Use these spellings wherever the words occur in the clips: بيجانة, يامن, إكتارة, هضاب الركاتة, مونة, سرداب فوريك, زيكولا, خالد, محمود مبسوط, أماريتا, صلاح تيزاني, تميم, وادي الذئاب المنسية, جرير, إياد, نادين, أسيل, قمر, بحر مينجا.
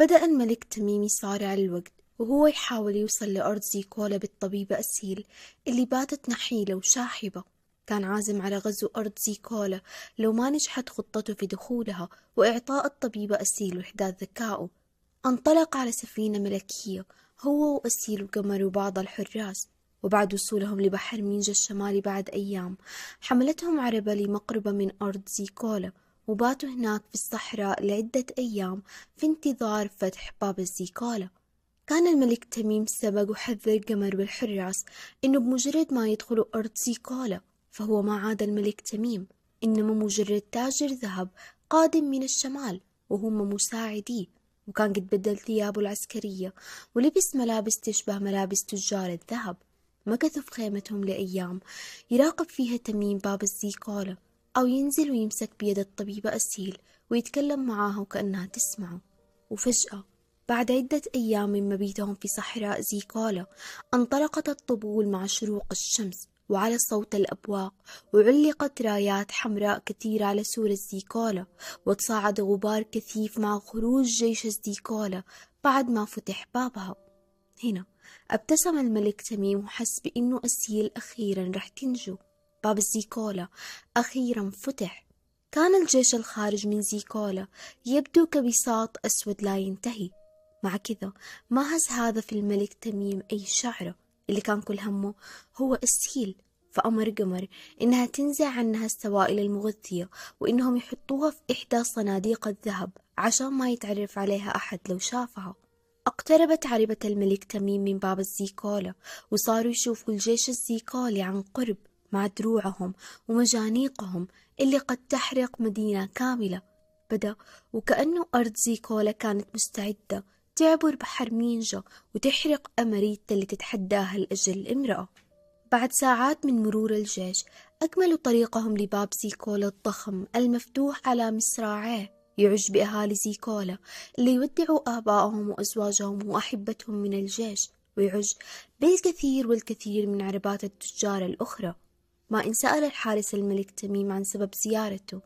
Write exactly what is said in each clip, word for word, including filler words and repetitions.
بدأ الملك تميم يصارع الوقت وهو يحاول يوصل لأرض زيكولا بالطبيبة أسيل اللي باتت نحيلة وشاحبة. كان عازم على غزو أرض زيكولا لو ما نجحت خطته في دخولها وإعطاء الطبيبة أسيل وإحداث ذكائه. انطلق على سفينة ملكية هو وأسيل وقمر وبعض الحراس، وبعد وصولهم لبحر مينجا الشمالي بعد أيام حملتهم عربة لمقربة من أرض زيكولا، وباتوا هناك في الصحراء لعدة أيام في انتظار فتح باب الزيكولا. كان الملك تميم سبق وحذر قمر والحراس إنه بمجرد ما يدخلوا أرض زيكولا فهو ما عاد الملك تميم، إنما مجرد تاجر ذهب قادم من الشمال وهم مساعديه، وكان قد بدل ثيابه العسكرية ولبس ملابس تشبه ملابس تجار الذهب. مكثوا في خيمتهم لأيام يراقب فيها تميم باب الزيكولا أو ينزل ويمسك بيد الطبيبة أسيل ويتكلم معاها وكأنها تسمعه. وفجأة بعد عدة أيام من مبيتهم في صحراء زيكولا انطلقت الطبول مع شروق الشمس وعلى صوت الأبواق، وعلقت رايات حمراء كثيرة على سور الزيكولا، وتصاعد غبار كثيف مع خروج جيش الزيكولا بعد ما فتح بابها. هنا ابتسم الملك تميم وحس بأنه أسيل أخيرا رح تنجو. باب الزيكولا أخيرا فتح. كان الجيش الخارج من زيكولا يبدو كبساط أسود لا ينتهي. مع كذا ما هز هذا في الملك تميم أي شعرة، اللي كان كل همه هو أسيل، فأمر قمر إنها تنزع عنها السوائل المغذية وإنهم يحطوها في إحدى صناديق الذهب عشان ما يتعرف عليها أحد لو شافها. اقتربت عربة الملك تميم من باب الزيكولا وصاروا يشوفوا الجيش الزيكولي عن قرب مع دروعهم ومجانيقهم اللي قد تحرق مدينة كاملة. بدأ وكأنه أرض زيكولا كانت مستعدة تعبر بحر مينجا وتحرق أماريتا اللي تتحداها لأجل امرأة. بعد ساعات من مرور الجيش أكملوا طريقهم لباب زيكولا الضخم المفتوح على مصراعيه، يعج بأهالي زيكولا اللي يودعوا آبائهم وأزواجهم وأحبتهم من الجيش، ويعج بالكثير والكثير من عربات التجار الأخرى. ما إن سأل الحارس الملك تميم عن سبب زيارته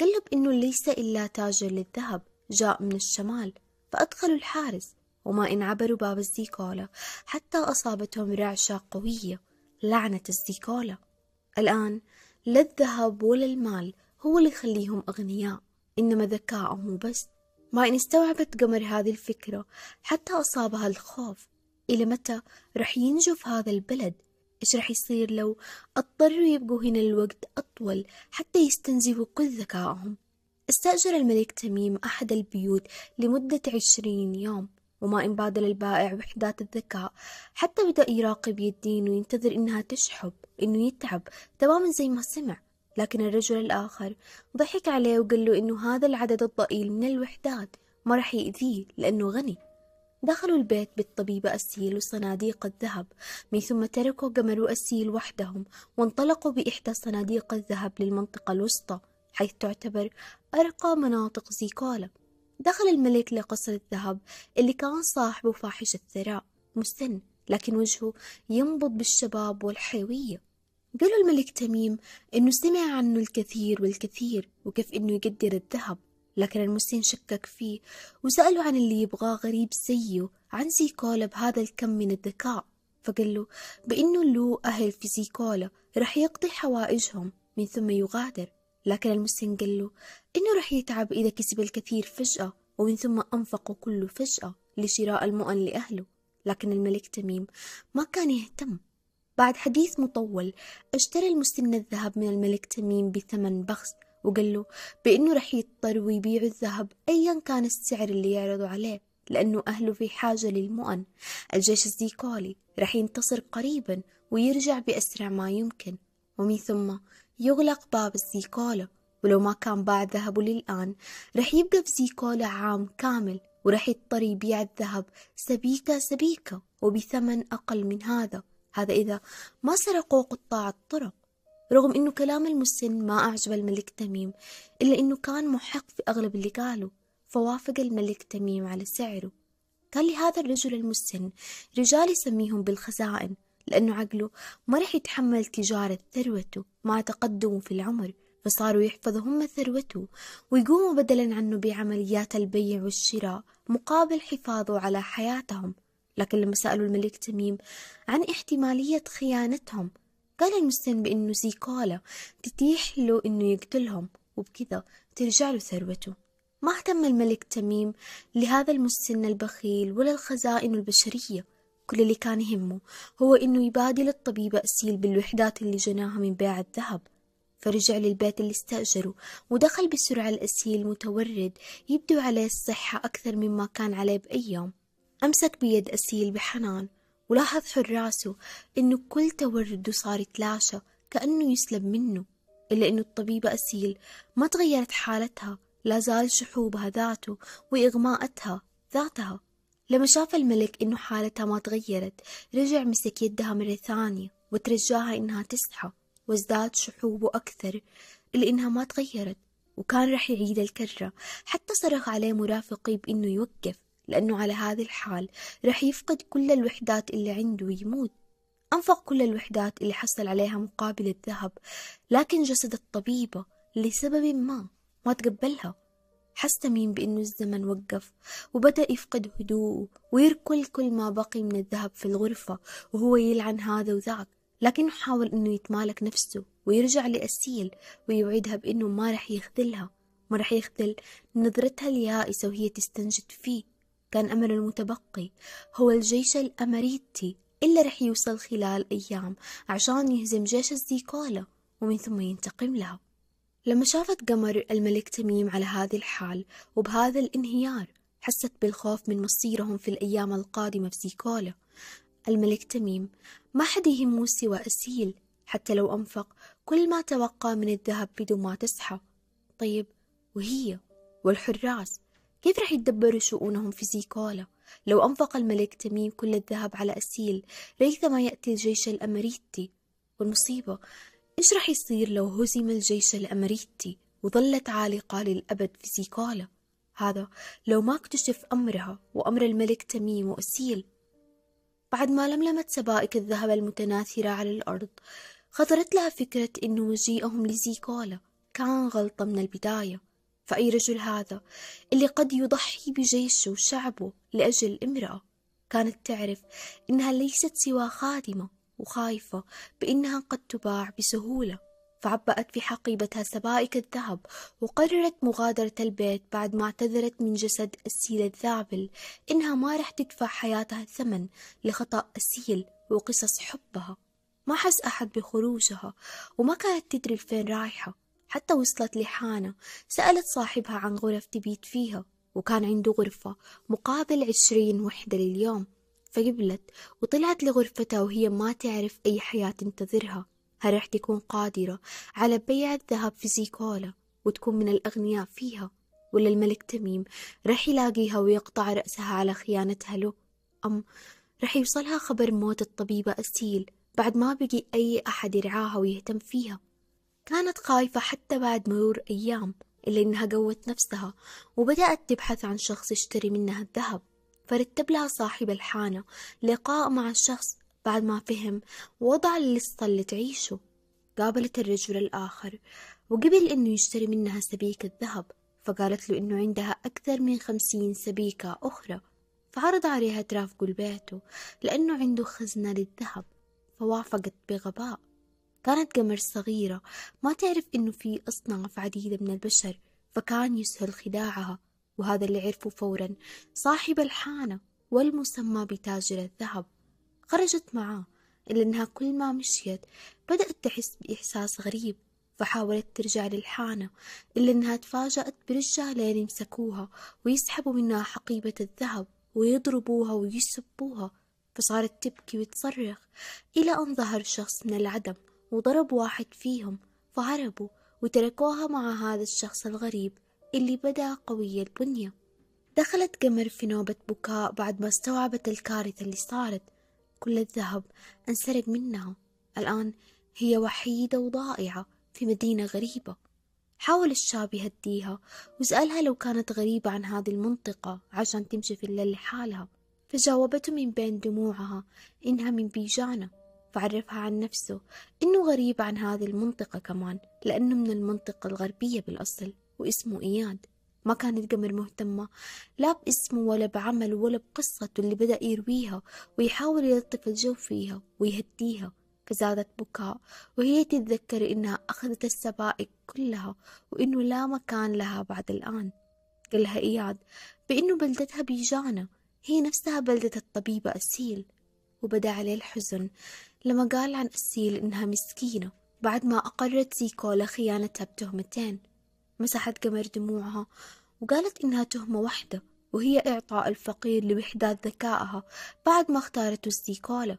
قلب إنه ليس إلا تاجر للذهب جاء من الشمال، فأدخلوا الحارس. وما إن عبروا باب الزيكولا حتى أصابتهم رعشة قوية، لعنة الزيكولا. الآن لا الذهب ولا المال هو اللي يخليهم أغنياء، إنما ذكائهم وبس. ما إن استوعبت قمر هذه الفكرة حتى أصابها الخوف. إلى متى رح ينجو في هذا البلد؟ إيش رح يصير لو اضطروا يبقوا هنا الوقت أطول حتى يستنزفوا كل ذكائهم؟ استأجر الملك تميم أحد البيوت لمدة عشرين يوم، وما إن بادل البائع وحدات الذكاء حتى بدأ يراقب يدين وينتظر إنها تشحب إنه يتعب تماما زي ما سمع. لكن الرجل الآخر ضحك عليه وقال له إنه هذا العدد الضئيل من الوحدات ما رح يأذيه لأنه غني. دخلوا البيت بالطبيبة أسيل وصناديق الذهب، من ثم تركوا قمر وأسيل وحدهم وانطلقوا بإحدى صناديق الذهب للمنطقة الوسطى حيث تعتبر أرقى مناطق زيكولا. دخل الملك لقصر الذهب اللي كان صاحبه فاحش الثراء مستن، لكن وجهه ينبض بالشباب والحيوية. قالوا الملك تميم إنه سمع عنه الكثير والكثير وكيف إنه يقدر الذهب، لكن المسن شكك فيه وسأله عن اللي يبغاه غريب زيه عن زيكولا بهذا الكم من الذكاء، فقال له بإنه له أهل في زيكولا رح يقضي حوائجهم من ثم يغادر. لكن المسن قال له إنه رح يتعب إذا كسب الكثير فجأة ومن ثم أنفقه كله فجأة لشراء المؤن لأهله. لكن الملك تميم ما كان يهتم. بعد حديث مطول اشترى المسن الذهب من الملك تميم بثمن بخس، وقال له بأنه رح يضطر ويبيع الذهب أيا كان السعر اللي يعرضوا عليه لأنه أهله في حاجة للمؤن. الجيش الزيكولي رح ينتصر قريبا ويرجع بأسرع ما يمكن، ومن ثم يغلق باب الزيكولا. ولو ما كان باع ذهبه للآن رح يبقى في زيكولا عام كامل، ورح يضطر يبيع الذهب سبيكة سبيكة وبثمن أقل من هذا، هذا إذا ما سرقوا قطاع الطرق. رغم إنه كلام المسن ما أعجب الملك تميم إلا إنه كان محق في أغلب اللي قاله، فوافق الملك تميم على سعره. كان لهذا الرجل المسن رجال يسميهم بالخزائن لأنه عقله ما رح يتحمل تجارة ثروته مع تقدمه في العمر، فصاروا يحفظهم ثروته ويقوموا بدلا عنه بعمليات البيع والشراء مقابل حفاظه على حياتهم. لكن لما سألوا الملك تميم عن احتمالية خيانتهم قال المسن بأنه زيكولا تتيح له أنه يقتلهم وبكذا ترجع له ثروته. ما اهتم الملك تميم لهذا المسن البخيل ولا الخزائن البشرية، كل اللي كان يهمه هو أنه يبادل الطبيب أسيل بالوحدات اللي جناها من بيع الذهب. فرجع للبيت اللي استأجره ودخل بسرعة الأسيل متورد يبدو عليه الصحة أكثر مما كان عليه بأي يوم. أمسك بيد أسيل بحنان ولاحظ حر راسه إنه كل تورده صار يتلاشى كأنه يسلب منه، إلا إنه الطبيبة أسيل ما تغيرت حالتها، لا زال شحوبها ذاته وإغماءتها ذاتها. لما شاف الملك إنه حالتها ما تغيرت رجع مسك يدها مرة ثانية وترجاها إنها تصحى وازداد شحوبه أكثر إلا إنها ما تغيرت، وكان رح يعيد الكرة. حتى صرخ عليه مرافقي بإنه يوقف لأنه على هذا الحال رح يفقد كل الوحدات اللي عنده ويموت. أنفق كل الوحدات اللي حصل عليها مقابل الذهب، لكن جسد الطبيبة لسبب ما ما تقبلها. حس تميم بأنه الزمن وقف وبدأ يفقد هدوءه ويركل كل ما بقي من الذهب في الغرفة وهو يلعن هذا وذاك، لكنه حاول أنه يتمالك نفسه ويرجع لأسيل ويوعدها بأنه ما رح يخذلها، ما رح يخذل نظرتها اليائسة وهي تستنجد فيه. كان أمل المتبقي هو الجيش الأماريتي إلا رح يوصل خلال أيام عشان يهزم جيش الزيكولا ومن ثم ينتقم لها. لما شافت قمر الملك تميم على هذا الحال وبهذا الانهيار حست بالخوف من مصيرهم في الأيام القادمة في زيكولا. الملك تميم ما حد يهمه سوى أسيل، حتى لو أنفق كل ما توقع من الذهب بدون ما تصحى. طيب وهي والحراس كيف رح يتدبروا شؤونهم في زيكولا؟ لو أنفق الملك تميم كل الذهب على أسيل ريثما يأتي الجيش الأماريتي، والمصيبة إيش رح يصير لو هزم الجيش الأماريتي وظلت عالقة للأبد في زيكولا؟ هذا لو ما اكتشف أمرها وأمر الملك تميم وأسيل. بعد ما لملمت سبائك الذهب المتناثرة على الأرض خطرت لها فكرة إنه مجيئهم لزيكولا كان غلطة من البداية. فأي رجل هذا اللي قد يضحي بجيشه وشعبه لأجل امرأة؟ كانت تعرف إنها ليست سوى خادمة وخايفة بإنها قد تباع بسهولة، فعبأت في حقيبتها سبائك الذهب وقررت مغادرة البيت بعد ما اعتذرت من جسد أسيل الذابل إنها ما رح تدفع حياتها الثمن لخطأ أسيل وقصص حبها. ما حس أحد بخروجها وما كانت تدري فين رايحة. حتى وصلت لحانة سألت صاحبها عن غرف تبيت فيها وكان عنده غرفة مقابل عشرين وحدة لليوم، فقبلت وطلعت لغرفتها وهي ما تعرف أي حياة تنتظرها. هل رح تكون قادرة على بيع الذهب في زيكولا وتكون من الأغنياء فيها، ولا الملك تميم رح يلاقيها ويقطع رأسها على خيانتها له، أم رح يوصلها خبر موت الطبيبة أسيل بعد ما بقي أي أحد يرعاها ويهتم فيها؟ كانت خايفة حتى بعد مرور أيام، إلا إنها قوت نفسها وبدأت تبحث عن شخص يشتري منها الذهب. فرتب لها صاحب الحانة لقاء مع الشخص بعد ما فهم ووضع اللصة اللي تعيشه. قابلت الرجل الآخر وقبل إنه يشتري منها سبيك الذهب، فقالت له إنه عندها أكثر من خمسين سبيكة أخرى، فعرض عليها ترافقه لبيته لأنه عنده خزنة للذهب، فوافقت بغباء. كانت قمر صغيرة ما تعرف إنه في أصناف عديدة من البشر، فكان يسهل خداعها، وهذا اللي عرفه فورا صاحب الحانة والمسمى بتاجر الذهب. خرجت معاه إلا إنها كل ما مشيت بدأت تحس بإحساس غريب، فحاولت ترجع للحانة إلا إنها تفاجأت برجالين يمسكوها ويسحبوا منها حقيبة الذهب ويضربوها ويسبوها، فصارت تبكي وتصرخ إلى أن ظهر شخص من العدم وضرب واحد فيهم، فهربوا وتركوها مع هذا الشخص الغريب اللي بدأ قوي البنية. دخلت قمر في نوبة بكاء بعد ما استوعبت الكارثة اللي صارت، كل الذهب انسرق منها، الآن هي وحيدة وضائعة في مدينة غريبة. حاول الشاب يهديها وسألها لو كانت غريبة عن هذه المنطقة عشان تمشي في الليل لحالها، فجاوبته من بين دموعها إنها من بيجانة، فعرفها عن نفسه إنه غريب عن هذه المنطقة كمان، لأنه من المنطقة الغربية بالأصل، واسمه إياد. ما كانت قمر مهتمة لا باسمه ولا بعمله ولا بقصته اللي بدأ يرويها ويحاول يلطف الجو فيها ويهديها، فزادت بكاء وهي تتذكر إنها أخذت السبائك كلها وإنه لا مكان لها بعد الآن. قالها إياد بإنه بلدتها بيجانة هي نفسها بلدة الطبيبة أسيل، وبدا عليه الحزن لما قال عن أسيل إنها مسكينة بعد ما أقرت زيكولا خيانتها بتهمتين. مسحت قمر دموعها وقالت إنها تهمة واحدة وهي إعطاء الفقير لوحدات ذكائها بعد ما اختارته زيكولا،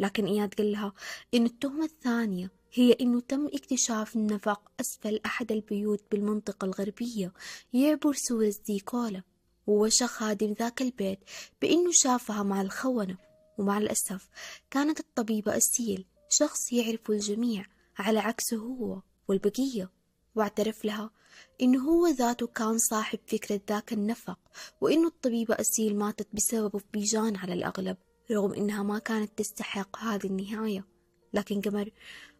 لكن إياد قال لها إن التهمة الثانية هي إنه تم اكتشاف النفق أسفل أحد البيوت بالمنطقة الغربية يعبر سور زيكولا، ووشى خادم ذاك البيت بإنه شافها مع الخونة. ومع الأسف كانت الطبيبة أسيل شخص يعرف الجميع على عكسه هو والبقية، واعترف لها إنه هو ذاته كان صاحب فكرة ذاك النفق، وإنه الطبيبة أسيل ماتت بسببه في بيجان على الأغلب، رغم إنها ما كانت تستحق هذه النهاية. لكن قمر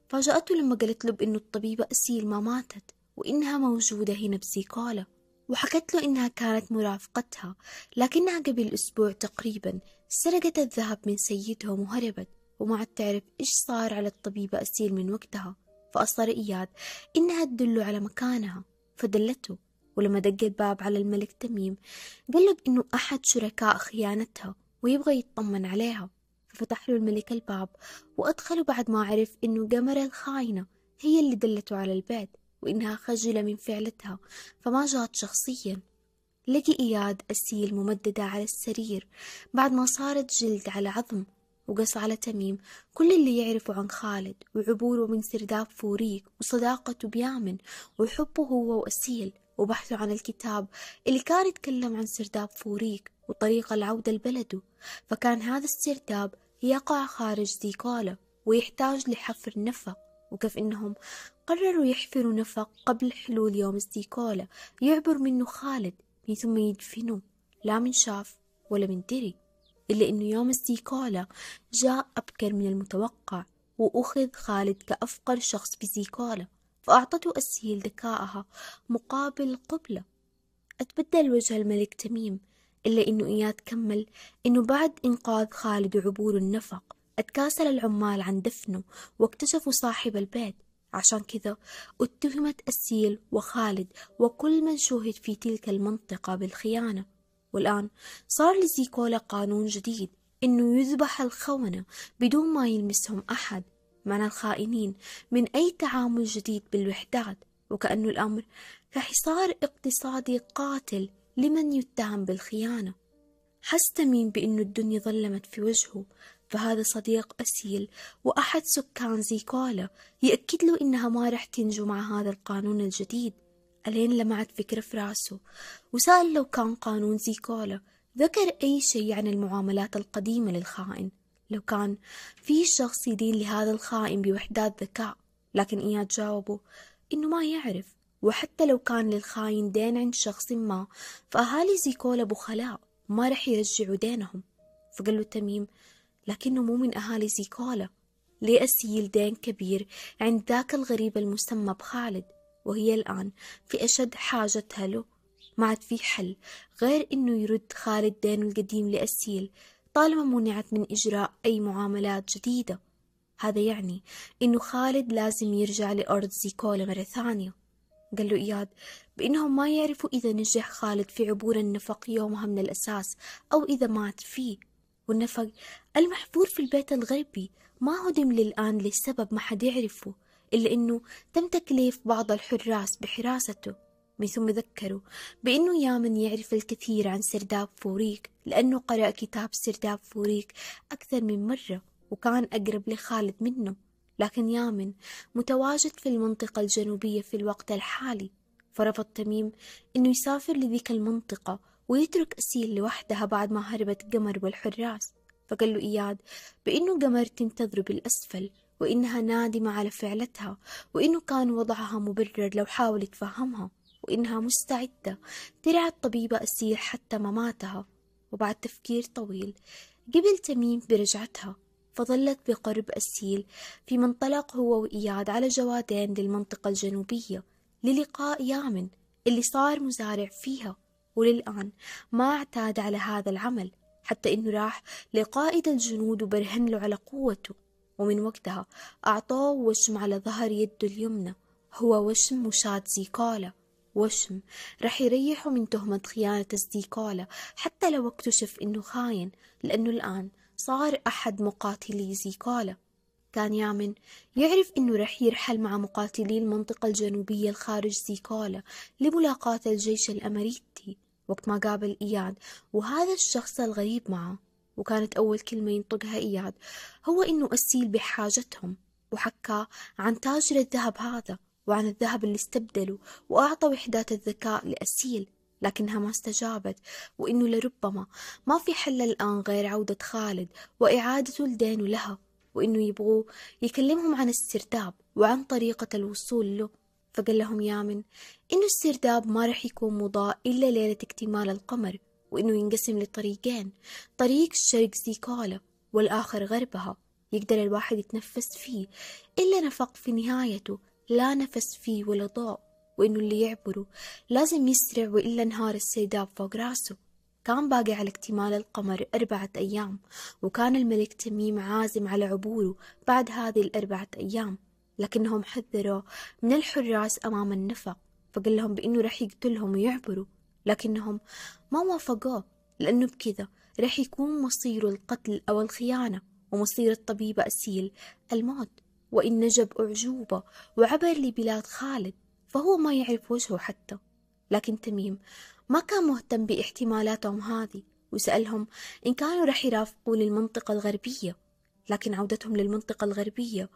فاجأته لما قالت له بإنه الطبيبة أسيل ما ماتت وإنها موجودة هنا بزيكولا، وحكت له إنها كانت مرافقتها لكنها قبل أسبوع تقريبا سرقت الذهب من سيدهم وهربت، وما عاد تعرف إيش صار على الطبيبة أسيل من وقتها. فأصر إياد إنها تدله على مكانها، فدلته، ولما دق الباب على الملك تميم قال له بإنه أحد شركاء خيانتها ويبغى يطمن عليها، ففتح له الملك الباب وأدخله بعد ما عرف إنه قمر الخاينة هي اللي دلته على البيت وإنها خجلة من فعلتها فما جات شخصيا. لقي إياد أسيل ممددة على السرير بعد ما صارت جلد على عظم، وقص على تميم كل اللي يعرفه عن خالد وعبوره من سرداب فوريك وصداقته بيامن وحبه هو وأسيل، وبحثه عن الكتاب اللي كان يتكلم عن سرداب فوريك وطريقة العودة لبلده، فكان هذا السرداب يقع خارج زيكولا ويحتاج لحفر نفق، وكيف إنهم قرروا يحفروا نفق قبل حلول يوم زيكولا يعبر منه خالد من ثم يدفنوه، لا من شاف ولا من دري، إلا إنه يوم زيكولا جاء أبكر من المتوقع وأخذ خالد كأفقر شخص بزيكولا، فأعطته أسيل ذكائها مقابل قبلة. أتبدل وجه الملك تميم، إلا إنه إياد كمل إنه بعد إنقاذ خالد وعبور النفق اتكاسل العمال عن دفنه واكتشفوا صاحب البيت، عشان كذا اتهمت أسيل وخالد وكل من شوهد في تلك المنطقة بالخيانة. والآن صار لزيكولا قانون جديد إنه يذبح الخونة بدون ما يلمسهم أحد، منع الخائنين من أي تعامل جديد بالوحدات، وكأنه الأمر كحصار اقتصادي قاتل لمن يتهم بالخيانة. حس تميم بأنه الدنيا ظلمت في وجهه، فهذا صديق أسيل وأحد سكان زيكولا يأكد له إنها ما رح تنجو مع هذا القانون الجديد. ألين لمعت فكرة في راسه وسأل لو كان قانون زيكولا ذكر أي شيء عن المعاملات القديمة للخائن، لو كان في شخص يدين لهذا الخائن بوحدات ذكاء، لكن إياد جاوبه إنه ما يعرف، وحتى لو كان للخائن دين عند شخص ما فأهالي زيكولا بخلاء ما رح يرجعوا دينهم. فقال له تميم لكنه مو من أهالي زيكولا، ليه أسيل دين كبير عند ذاك الغريب المسمى بخالد وهي الآن في أشد حاجتها له، ما عاد في حل غير إنه يرد خالد دينه القديم لأسيل طالما منعت من إجراء أي معاملات جديدة. هذا يعني إنه خالد لازم يرجع لأرض زيكولا مرة ثانية. قال له إياد بإنهم ما يعرفوا إذا نجح خالد في عبور النفق يومها من الأساس أو إذا مات فيه، والنفق المحفور في البيت الغربي ما هدم للآن لسبب ما حد يعرفه، إلا إنه تم تكليف بعض الحراس بحراسته. من ثم ذكروا بإنه يامن يعرف الكثير عن سرداب فوريك لأنه قرأ كتاب سرداب فوريك أكثر من مرة وكان أقرب لخالد منه، لكن يامن متواجد في المنطقة الجنوبية في الوقت الحالي، فرفض تميم إنه يسافر لذيك المنطقة ويترك أسيل لوحدها بعد ما هربت قمر والحراس. فقال له إياد بإنه قمر تنتظر بالأسفل وإنها نادمة على فعلتها وإنه كان وضعها مبرر لو حاول يتفهمها، وإنها مستعدة ترعى الطبيبة أسيل حتى مماتها. وبعد تفكير طويل قبل تميم برجعتها، فظلت بقرب أسيل فيما انطلق هو وإياد على جوادين للمنطقة الجنوبية للقاء يامن اللي صار مزارع فيها، وللآن ما اعتاد على هذا العمل حتى إنه راح لقائد الجنود وبرهن له على قوته، ومن وقتها أعطاه وشم على ظهر يده اليمنى، هو وشم مشاة زيكولا، وشم رح يريحه من تهمة خيانة زيكولا حتى لو اكتشف إنه خاين، لأنه الآن صار أحد مقاتلي زيكولا. كان يامن يعرف إنه رح يرحل مع مقاتلي المنطقة الجنوبية الخارج زيكولا لملاقاة الجيش الأماريتي وقت ما قابل إياد وهذا الشخص الغريب معه، وكانت أول كلمة ينطقها إياد هو إنه أسيل بحاجتهم، وحكى عن تاجر الذهب هذا وعن الذهب اللي استبدله وأعطى وحدات الذكاء لأسيل لكنها ما استجابت، وإنه لربما ما في حل الآن غير عودة خالد وإعادة الدين لها، وإنه يبغوا يكلمهم عن السرداب وعن طريقة الوصول له. فقال لهم يامن إنه السرداب ما رح يكون مضاء إلا ليلة اكتمال القمر، وإنه ينقسم لطريقين، طريق شرق زيكولا والآخر غربها يقدر الواحد يتنفس فيه إلا نفق في نهايته لا نفس فيه ولا ضوء، وإنه اللي يعبره لازم يسرع وإلا نهار السرداب فوق راسه. كان باقي على اكتمال القمر أربعة أيام، وكان الملك تميم عازم على عبوره بعد هذه الأربعة أيام، لكنهم حذروا من الحراس أمام النفق، فقال لهم بأنه رح يقتلهم ويعبروا، لكنهم ما وافقوه لأنه بكذا رح يكون مصير القتل أو الخيانة ومصير الطبيبة أسيل الموت. وإن نجب أعجوبة وعبر لبلاد خالد فهو ما يعرف وجهه حتى، لكن تميم ما كان مهتم باحتمالاتهم هذه وسألهم إن كانوا رح يرافقوا للمنطقة الغربية، لكن عودتهم للمنطقة الغربية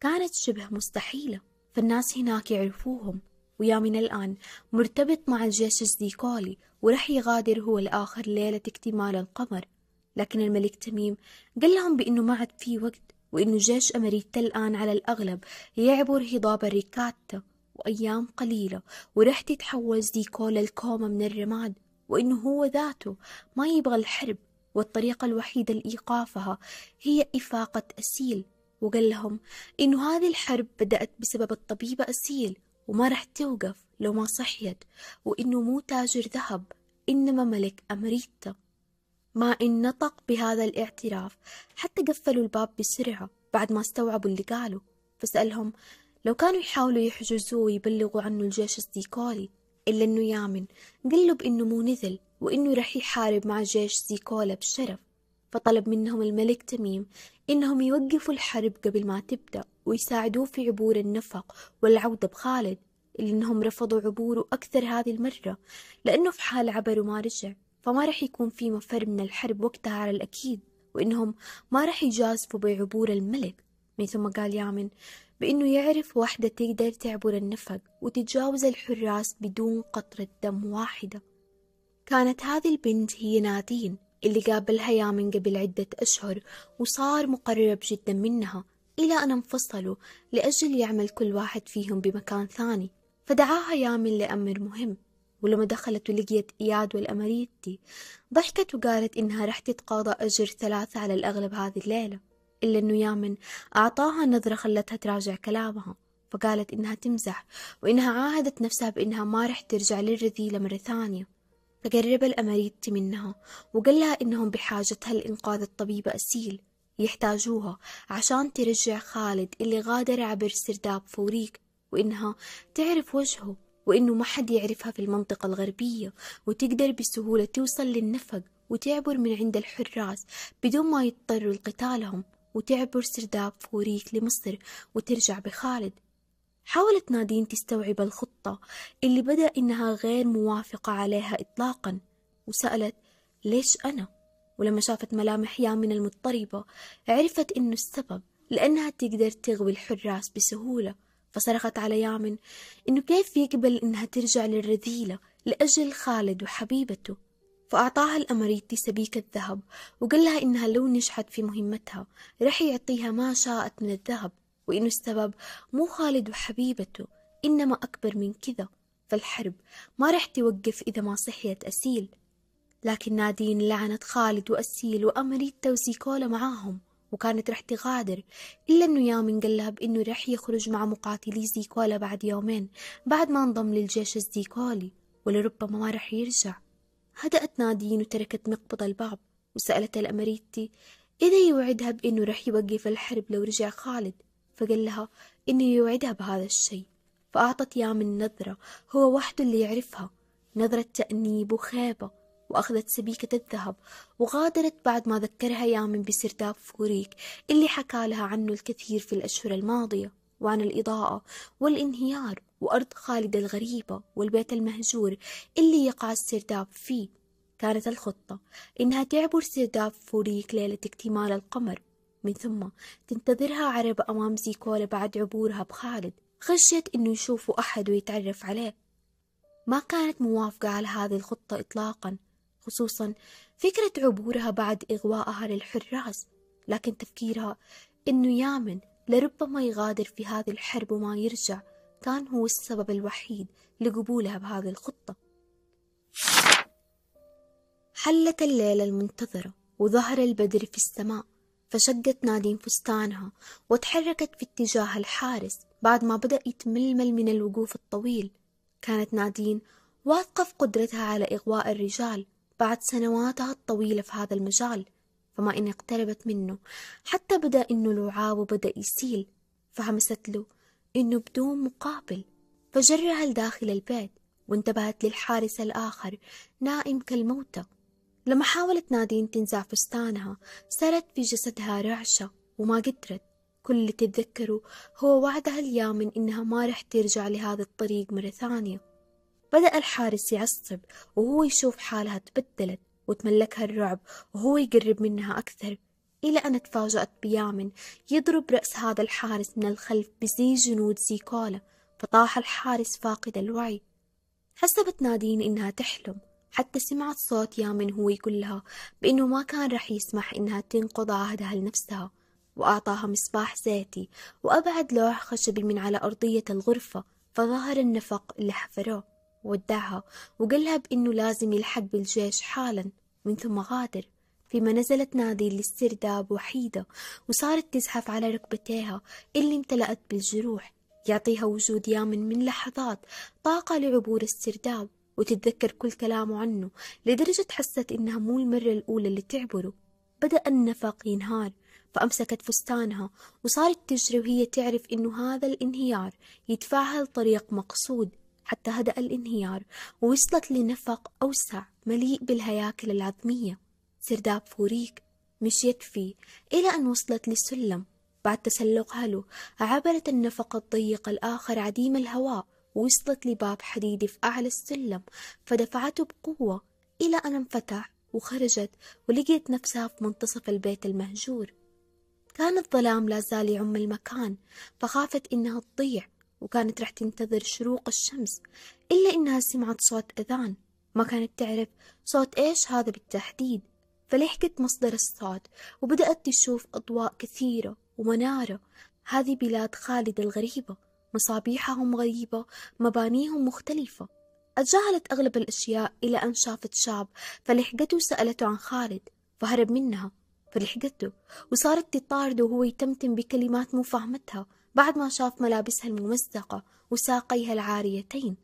كانت شبه مستحيلة، فالناس هناك يعرفوهم، ويامن الآن مرتبط مع الجيش الزيكولي ورح يغادر هو الآخر ليلة اكتمال القمر. لكن الملك تميم قال لهم بأنه ما عاد في وقت، وإنه جيش أماريتا الآن على الأغلب يعبر هضاب الركاتة وأيام قليلة ورح تتحول زيكولا الكومة من الرماد، وإنه هو ذاته ما يبغى الحرب والطريقة الوحيدة لإيقافها هي إفاقة أسيل، وقال لهم إنه هذه الحرب بدأت بسبب الطبيبة أسيل وما رح توقف لو ما صحيت، وإنه مو تاجر ذهب إنما ملك أماريتا. ما إن نطق بهذا الاعتراف حتى قفلوا الباب بسرعة بعد ما استوعبوا اللي قالوا، فسألهم لو كانوا يحاولوا يحجزوه ويبلغوا عنه الجيش الزيكولي، إلا إنه يامن قال له بإنه مو نذل وإنه رح يحارب مع جيش زيكولا بشرف، فطلب منهم الملك تميم إنهم يوقفوا الحرب قبل ما تبدأ ويساعدوه في عبور النفق والعودة بخالد، إلا إنهم رفضوا عبوره أكثر هذه المرة لأنه في حال عبروا ما رجع فما رح يكون في مفر من الحرب وقتها على الأكيد، وإنهم ما رح يجازفوا بعبور الملك. من ثم قال يامن بإنه يعرف واحدة تقدر تعبر النفق وتتجاوز الحراس بدون قطرة دم واحدة. كانت هذه البنت هي نادين اللي قابلها يامن قبل عدة أشهر وصار مقرب جدا منها إلى أن انفصلوا لأجل يعمل كل واحد فيهم بمكان ثاني، فدعاها يامن لأمر مهم، ولما دخلت ولقيت إياد والأماريتي ضحكت وقالت إنها رح تتقاضى أجر ثلاثة على الأغلب هذه الليلة، إلا إنه يامن أعطاها نظرة خلتها تراجع كلامها، فقالت إنها تمزح وإنها عاهدت نفسها بإنها ما رح ترجع للرذيلة مرة ثانية. فقرب الأماريتي منها وقال لها إنهم بحاجتها لإنقاذ الطبيبة أسيل، يحتاجوها عشان ترجع خالد اللي غادر عبر سرداب فوريك، وإنها تعرف وجهه وإنه ما حد يعرفها في المنطقة الغربية وتقدر بسهولة توصل للنفق وتعبر من عند الحراس بدون ما يضطروا لقتالهم وتعبر سرداب فوريك لمصر وترجع بخالد. حاولت نادين تستوعب الخطة اللي بدأ إنها غير موافقة عليها إطلاقا، وسألت ليش أنا؟ ولما شافت ملامح يامن المضطربة عرفت إنه السبب لأنها تقدر تغوي الحراس بسهولة، فصرخت على يامن إنه كيف يقبل إنها ترجع للرذيلة لأجل خالد وحبيبته. فأعطاها الأماريتي سبيكة ذهب وقال لها إنها لو نجحت في مهمتها رح يعطيها ما شاءت من الذهب، وإنه السبب مو خالد وحبيبته إنما أكبر من كذا، فالحرب ما رح توقف إذا ما صحيت أسيل. لكن نادين لعنت خالد وأسيل وأماريتا وزيكولا معاهم، وكانت رح تغادر، إلا أنه يامن قال لها بأنه رح يخرج مع مقاتلي زيكولا بعد يومين بعد ما انضم للجيش الزيكولي ولربما ما رح يرجع. هدأت نادين وتركت مقبض الباب وسألت الأماريتي إذا يوعدها بأنه رح يوقف الحرب لو رجع خالد، فقال لها أنه يوعدها بهذا الشيء. فأعطت يامن نظرة هو وحده اللي يعرفها، نظرة تأنيب وخيبة، وأخذت سبيكة الذهب وغادرت بعد ما ذكرها يامن بسرداب فوريك اللي حكى لها عنه الكثير في الأشهر الماضية، وعن الإضاءة والانهيار وأرض خالد الغريبة والبيت المهجور اللي يقع السرداب فيه. كانت الخطة إنها تعبر سرداب فوريك ليلة اكتمال القمر، من ثم تنتظرها عربة أمام زيكولا بعد عبورها بخالد، خشيت إنه يشوفوا أحد ويتعرف عليه. ما كانت موافقة على هذه الخطة إطلاقا، خصوصا فكرة عبورها بعد إغوائها للحراس، لكن تفكيرها إنه يامن لربما يغادر في هذه الحرب وما يرجع كان هو السبب الوحيد لقبولها بهذه الخطة. حلت الليلة المنتظرة وظهر البدر في السماء، فشقت نادين فستانها وتحركت في اتجاه الحارس بعد ما بدأ يتململ من الوقوف الطويل. كانت نادين واثقة في قدرتها على إغواء الرجال بعد سنواتها الطويلة في هذا المجال، فما إن اقتربت منه حتى بدأ إنه لعابه بدأ يسيل، فهمست له إنه بدون مقابل، فجرها لداخل البيت وانتبهت للحارس الآخر نائم كالموتى. لما حاولت نادين تنزع فستانها صارت في جسدها رعشة وما قدرت، كل اللي تتذكره هو وعدها اليامن إنها ما رح ترجع لهذا الطريق مرة ثانية. بدأ الحارس يعصب وهو يشوف حالها تبدلت وتملكها الرعب وهو يقرب منها أكثر، إلى أن تفاجأت بيامن يضرب رأس هذا الحارس من الخلف بزي جنود زيكولا، فطاح الحارس فاقد الوعي. حسبت نادين إنها تحلم حتى سمعت صوت يامن هو يقول لها بأنه ما كان رح يسمح إنها تنقض عهدها لنفسها، وأعطاها مصباح زيتي وأبعد لوح خشبي من على أرضية الغرفة، فظهر النفق اللي حفروه وودعها وقالها بأنه لازم يلحق بالجيش حالا، من ثم غادر. فيما نزلت نادين للسرداب وحيدة وصارت تزحف على ركبتيها اللي امتلأت بالجروح، يعطيها وجود يامن من لحظات طاقة لعبور السرداب وتتذكر كل كلامه عنه، لدرجة حست إنها مو المرة الأولى اللي تعبره. بدأ النفق ينهار فأمسكت فستانها وصارت تجري وهي تعرف إنه هذا الانهيار يدفعها لطريق مقصود، حتى هدأ الانهيار ووصلت لنفق أوسع مليء بالهياكل العظمية سرداب فوريك. مشيت فيه إلى أن وصلت للسلم، بعد تسلقها له عبرت النفق الضيق الآخر عديم الهواء ووصلت لباب حديدي في أعلى السلم، فدفعته بقوة إلى أن انفتح وخرجت ولقيت نفسها في منتصف البيت المهجور. كان الظلام لا زال يعم المكان، فخافت إنها تضيع وكانت رح تنتظر شروق الشمس، إلا إنها سمعت صوت أذان ما كانت تعرف صوت إيش هذا بالتحديد، فلحقت مصدر الصوت وبدأت تشوف أضواء كثيرة ومنارة. هذه بلاد خالد الغريبة، مصابيحهم غريبة، مبانيهم مختلفة. أتجاهلت أغلب الأشياء إلى أن شافت شاب فلحقته وسألته عن خالد فهرب منها، فلحقته وصارت تطارده وهو يتمتم بكلمات مو فاهمتها بعد ما شاف ملابسها الممزقة وساقيها العاريتين.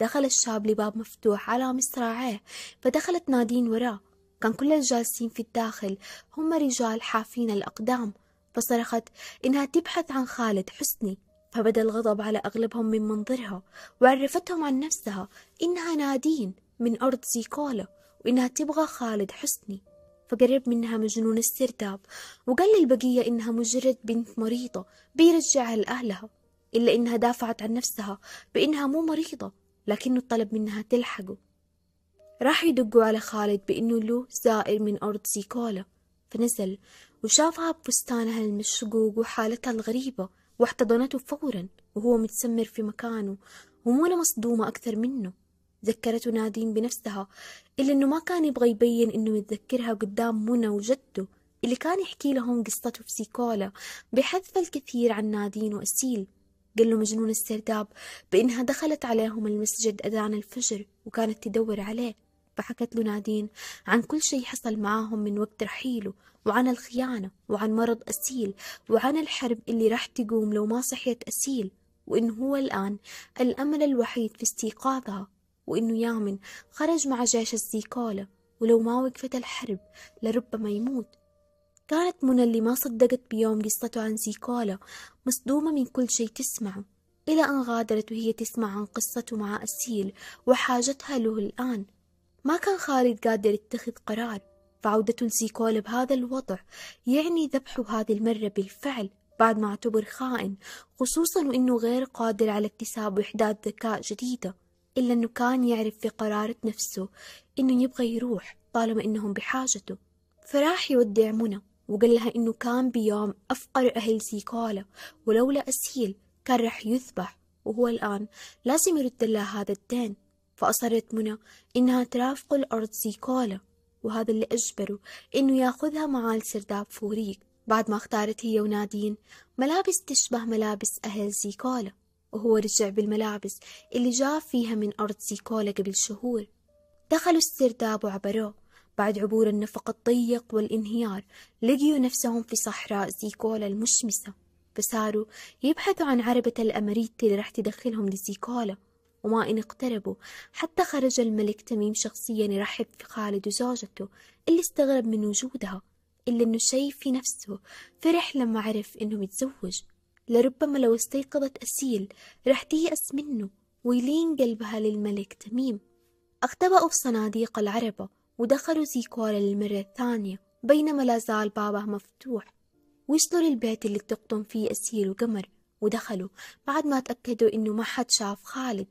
دخل الشاب لباب مفتوح على مصراعيه فدخلت نادين وراه، كان كل الجالسين في الداخل هم رجال حافين الأقدام، فصرخت إنها تبحث عن خالد حسني، فبدا الغضب على أغلبهم من منظرها وعرفتهم عن نفسها إنها نادين من أرض زيكولا وإنها تبغى خالد حسني. فقرب منها مجنون السرداب وقال للبقية إنها مجرد بنت مريضة بيرجعها لأهلها، إلا إنها دافعت عن نفسها بإنها مو مريضة، لكنه طلب منها تلحقه. راح يدقوا على خالد بإنه له زائر من أرض زيكولا، فنزل وشافها بفستانها المشقوق وحالتها الغريبة واحتضنته فورا وهو متسمر في مكانه ومونة مصدومة أكثر منه. ذكرته نادين بنفسها، إلا إنه ما كان يبغى يبين إنه يتذكرها قدام مونة وجده اللي كان يحكي لهم قصته في زيكولا بحذف الكثير عن نادين وأسيل. قال له مجنون السرداب بإنها دخلت عليهم المسجد أذان الفجر وكانت تدور عليه، فحكت له نادين عن كل شيء حصل معاهم من وقت رحيله، وعن الخيانة، وعن مرض أسيل، وعن الحرب اللي راح تقوم لو ما صحيت أسيل، وإن هو الآن الأمل الوحيد في استيقاظها، وإنه يامن خرج مع جيش الزيكولا ولو ما وقفت الحرب لربما يموت. كانت منى اللي ما صدقت بيوم قصته عن زيكولا مصدومة من كل شيء تسمعه، إلى أن غادرت وهي تسمع عن قصته مع أسيل وحاجتها له الآن. ما كان خالد قادر يتخذ قرار، فعودته لزيكولا بهذا الوضع يعني ذبحه هذه المرة بالفعل بعد ما اعتبر خائن، خصوصا وإنه غير قادر على اكتساب وحدات ذكاء جديدة، إلا أنه كان يعرف في قرارة نفسه أنه يبغى يروح طالما أنهم بحاجته. فراح يودع منى وقال لها أنه كان بيوم أفقر أهل زيكولا، ولولا أسيل كان راح يذبح، وهو الآن لازم يرد لها هذا الدين. فأصرت منى أنها ترافق الأرض زيكولا، وهذا اللي أجبره أنه ياخذها معاه لسرداب فوريك بعد ما اختارت هي ونادين ملابس تشبه ملابس أهل زيكولا، وهو رجع بالملابس اللي جاء فيها من أرض زيكولا قبل شهور. دخلوا السرداب وعبروه. بعد عبور النفق الضيق والانهيار لقيوا نفسهم في صحراء زيكولا المشمسة، فصاروا يبحثوا عن عربة الأماريتا اللي راح تدخلهم لزيكولا. وما إن اقتربوا حتى خرج الملك تميم شخصيا يرحب في خالد وزوجته اللي استغرب من وجودها، إلا إنه شيء في نفسه فرح لما عرف إنه متزوج. لربما لو استيقظت أسيل راح تيأس منه ويلين قلبها للملك تميم. اختبأوا في صناديق العربة ودخلوا زيكولا للمرة الثانية بينما لا زال بابه مفتوح. وصلوا للبيت اللي تقطن فيه أسيل وقمر ودخلوا بعد ما تأكدوا إنه ما حد شاف خالد.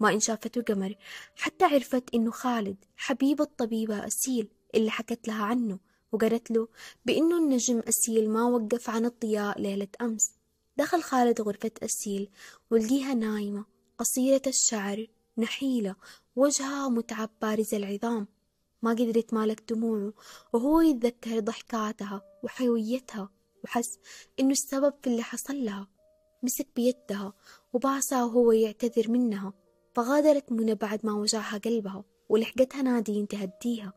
ما إن شافته قمر حتى عرفت إنه خالد حبيب الطبيبة أسيل اللي حكت لها عنه، وقالت له بإنه النجم أسيل ما وقف عن الضياء ليلة أمس. دخل خالد غرفة أسيل ولقيها نايمة قصيرة الشعر نحيلة، وجهها متعب بارز العظام. ما قدرت مالك دموعه وهو يتذكر ضحكاتها وحيويتها، وحس إنه السبب في اللي حصل لها. مسك بيدها وبعصا وهو يعتذر منها، فغادرت منى بعد ما وجعها قلبها، ولحقتها نادين تهديها.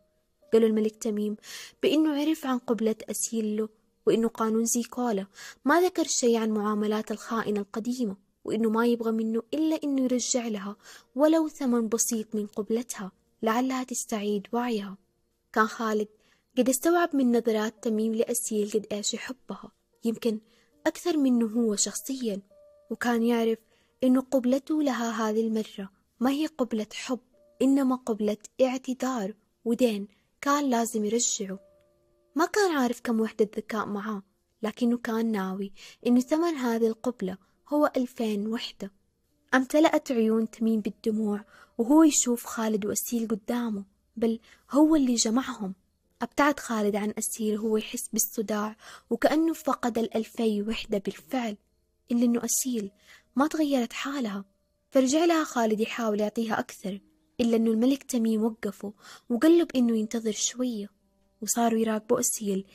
قالوا الملك تميم بإنه عرف عن قبلة أسيل له، وإنه قانون زيكولا ما ذكر شيء عن معاملات الخائنة القديمة، وإنه ما يبغى منه إلا إنه يرجع لها ولو ثمن بسيط من قبلتها لعلها تستعيد وعيها. كان خالد قد استوعب من نظرات تميم لأسيل قد إيش يحبها، يمكن أكثر منه هو شخصيا، وكان يعرف إنه قبلته لها هذه المرة ما هي قبلة حب، إنما قبلة اعتذار ودين كان لازم يرجعه. ما كان عارف كم وحدة ذكاء معاه، لكنه كان ناوي إنه ثمن هذه القبلة هو ألفين وحدة. امتلأت عيون تميم بالدموع وهو يشوف خالد وأسيل قدامه، بل هو اللي جمعهم. أبتعد خالد عن أسيل وهو يحس بالصداع وكأنه فقد الألفي وحدة بالفعل، إلا إنه أسيل ما تغيرت حالها. فرجع لها خالد يحاول يعطيها أكثر، إلا إنه الملك تميم وقفه وقلب إنه ينتظر شوية. وصاروا يراقبوا أسيل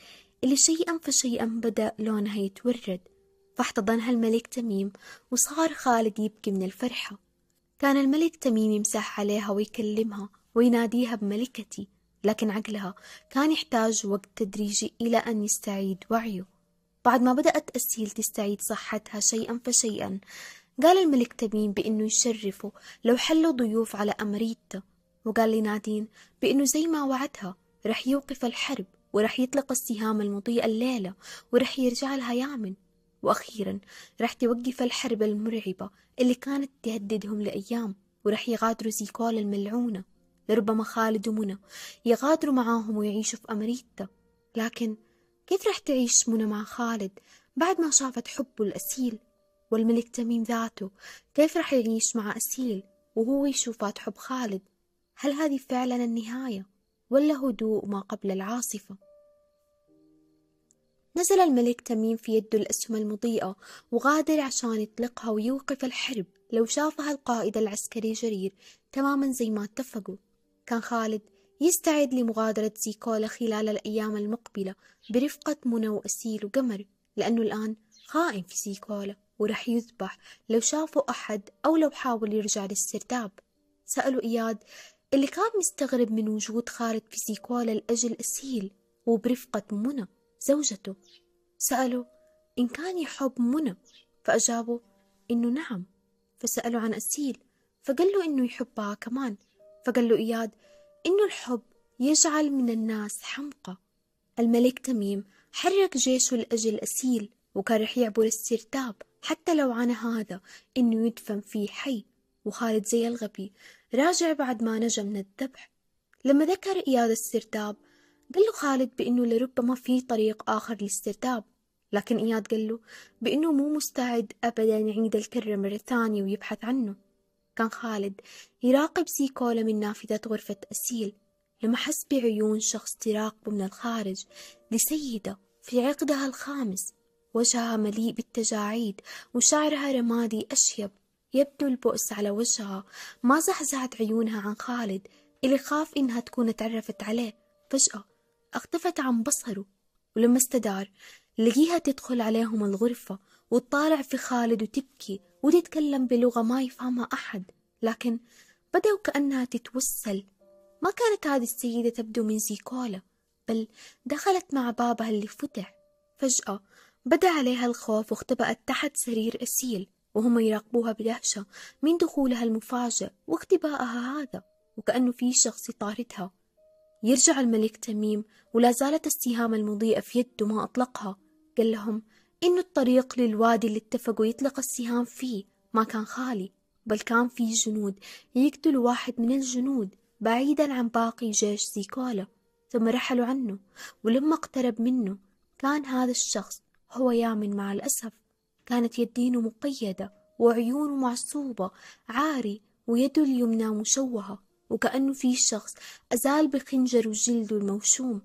اللي شيئا فشيئا بدأ لونها يتورد، فاحتضنها الملك تميم وصار خالد يبكي من الفرحة. كان الملك تميم يمسح عليها ويكلمها ويناديها بملكتي، لكن عقلها كان يحتاج وقت تدريجي إلى أن يستعيد وعيه. بعد ما بدأت أسيل تستعيد صحتها شيئا فشيئا، قال الملك تميم بأنه يشرفه لو حلوا ضيوف على أماريتا، وقال لنادين بأنه زي ما وعدها رح يوقف الحرب ورح يطلق السهام المضيئة الليلة ورح يرجع لها يامن، وأخيرا رح توقف الحرب المرعبة اللي كانت تهددهم لأيام، ورح يغادروا زيكولا الملعونة. لربما خالد ومنى يغادروا معاهم ويعيشوا في أماريتا، لكن كيف رح تعيش منى مع خالد بعد ما شافت حبه لأسيل؟ والملك تميم ذاته كيف رح يعيش مع أسيل وهو يشوفات حب خالد؟ هل هذه فعلا النهاية ولا هدوء ما قبل العاصفة؟ نزل الملك تميم في يده الأسهم المضيئة وغادر عشان يطلقها ويوقف الحرب لو شافها القائد العسكري جرير، تماما زي ما اتفقوا. كان خالد يستعد لمغادرة زيكولا خلال الأيام المقبلة برفقة منى وأسيل وقمر، لأنه الآن خائن في زيكولا ورح يذبح لو شافوا أحد أو لو حاول يرجع للسرداب. سألوا إياد اللي كان مستغرب من وجود خالد في زيكولا لأجل أسيل وبرفقة مونة زوجته. سألوا إن كان يحب مونة فأجابوا إنه نعم، فسألوا عن أسيل فقال له إنه يحبها كمان، فقال له إياد إنه الحب يجعل من الناس حمقى. الملك تميم حرك جيشه لأجل أسيل وكان رح يعبر السرداب حتى لو عن هذا إنه يدفن فيه حي، وخالد زي الغبي راجع بعد ما نجا من الذبح. لما ذكر إياد السرداب قال له خالد بإنه لربما في طريق آخر للسرداب، لكن إياد قال له بإنه مو مستعد أبدا يعيد الكرة مرة ثانية ويبحث عنه. كان خالد يراقب زيكولا من نافذة غرفة أسيل لما حس بعيون شخص تراقبه من الخارج لسيدة في عقدها الخامس، وجهها مليء بالتجاعيد وشعرها رمادي أشيب يبدو البؤس على وجهها. ما زحزحت عيونها عن خالد اللي خاف إنها تكون تعرفت عليه، فجأة اختفت عن بصره، ولما استدار لقيها تدخل عليهم الغرفة وتطالع في خالد وتبكي وتتكلم بلغة ما يفهمها أحد، لكن بدأوا كأنها تتوسل. ما كانت هذه السيدة تبدو من زيكولا، بل دخلت مع بابها اللي فتح. فجأة بدأ عليها الخوف واختبأت تحت سرير أسيل وهم يراقبوها بدهشة من دخولها المفاجئ واختبائها هذا، وكأنه في شخص طاردها. يرجع الملك تميم ولا زالت السهام المضيئة في يده ما أطلقها، قال لهم إنه الطريق للوادي اللي اتفقوا يطلق السهام فيه ما كان خالي، بل كان فيه جنود يقتل واحد من الجنود بعيدا عن باقي جيش زيكولا، ثم رحلوا عنه. ولما اقترب منه كان هذا الشخص هو يامن. مع الأسف كانت يدينه مقيدة وعيونه معصوبة عاري ويده اليمنى مشوهة، وكأنه في شخص أزال بخنجر وجلده الموشوم.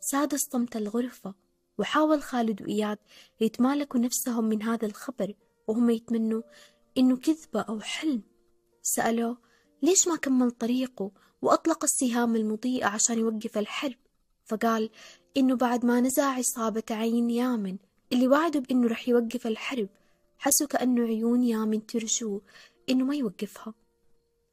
ساد الصمت الغرفة وحاول خالد وإياد يتمالكوا نفسهم من هذا الخبر وهم يتمنوا إنه كذبة أو حلم. سألوا ليش ما كمل طريقه وأطلق السهام المضيئة عشان يوقف الحرب، فقال إنه بعد ما نزع عصابة عين يامن اللي وعدوا بإنه رح يوقف الحرب حسوا كأنه عيون يامن ترجوه إنه ما يوقفها.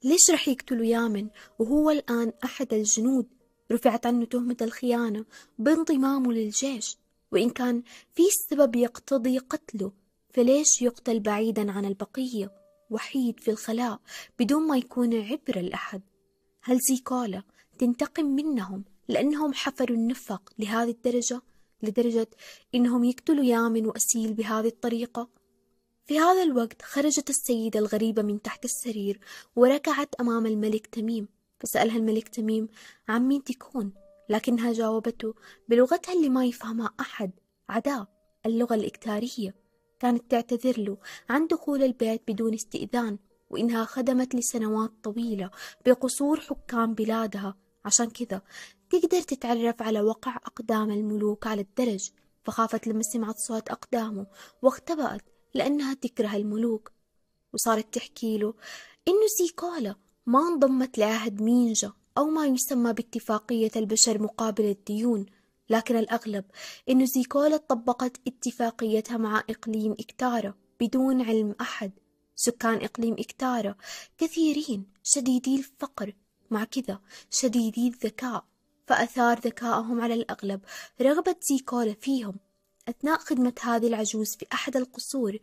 ليش رح يقتلوا يامن وهو الآن أحد الجنود رفعت عنه تهمة الخيانة بانضمامه للجيش، وإن كان في سبب يقتضي قتله فليش يقتل بعيدا عن البقية وحيد في الخلاء بدون ما يكون عبرة لأحد؟ هل زيكولا تنتقم منهم لأنهم حفروا النفق لهذه الدرجة، لدرجة إنهم يقتلوا يامن وأسيل بهذه الطريقة؟ في هذا الوقت خرجت السيدة الغريبة من تحت السرير وركعت أمام الملك تميم، فسألها الملك تميم عن مين تكون، لكنها جاوبته بلغتها اللي ما يفهمها أحد عدا اللغة الإكتارية. كانت تعتذر له عن دخول البيت بدون استئذان وإنها خدمت لسنوات طويلة بقصور حكام بلادها، عشان كذا تقدر تتعرف على وقع أقدام الملوك على الدرج، فخافت لما سمعت صوت أقدامه واختبأت لأنها تكره الملوك. وصارت تحكي له إنه زيكولا ما انضمت لعهد مينجا أو ما يسمى باتفاقية البشر مقابل الديون، لكن الأغلب إنه زيكولا طبقت اتفاقيتها مع إقليم إكتارة بدون علم أحد. سكان إقليم إكتارة كثيرين شديدي الفقر مع كذا شديدي الذكاء، فأثار ذكائهم على الأغلب رغبة زيكولا فيهم. أثناء خدمة هذه العجوز في أحد القصور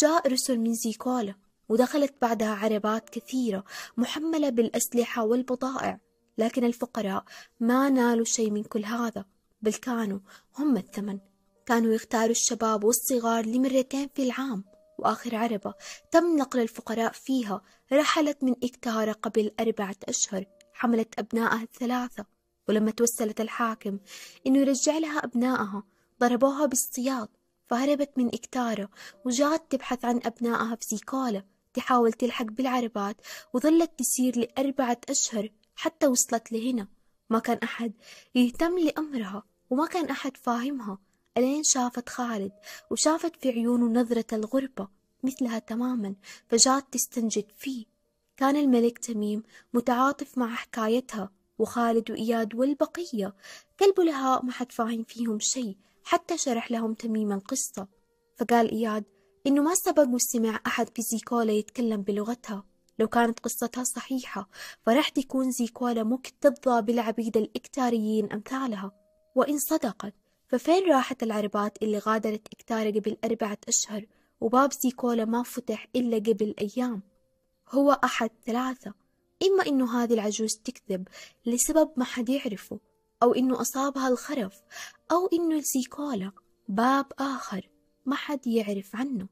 جاء رسل من زيكولا ودخلت بعدها عربات كثيرة محملة بالأسلحة والبضائع، لكن الفقراء ما نالوا شيء من كل هذا، بل كانوا هم الثمن. كانوا يختاروا الشباب والصغار لمرتين في العام، وآخر عربة تم نقل الفقراء فيها رحلت من إكتارة قبل أربعة أشهر، حملت أبنائها الثلاثة، ولما توسلت الحاكم إنه يرجع لها أبنائها ضربوها بالسياط فهربت من إكتارة وجاءت تبحث عن أبنائها في زيكولا تحاول تلحق بالعربات، وظلت تسير لأربعة أشهر حتى وصلت لهنا. ما كان أحد يهتم لأمرها وما كان أحد فاهمها، ألين شافت خالد وشافت في عيونه نظرة الغربة مثلها تماما، فجاءت تستنجد فيه. كان الملك تميم متعاطف مع حكايتها، وخالد وإياد والبقية كلب لها ما حد فاهم فيهم شيء حتى شرح لهم تميم القصة. فقال إياد إنه ما سبق وسمع أحد في زيكولا يتكلم بلغتها، لو كانت قصتها صحيحة فرح تكون زيكولا مكتظة بالعبيد الإكتاريين أمثالها، وإن صدقت ففين راحت العربات اللي غادرت إكتارة قبل أربعة أشهر وباب زيكولا ما فتح إلا قبل أيام؟ هو أحد ثلاثة، إما إنه هذه العجوز تكذب لسبب ما حد يعرفه، أو إنه أصابها الخرف، أو إنه زيكولا باب آخر ما حد يعرف عنه.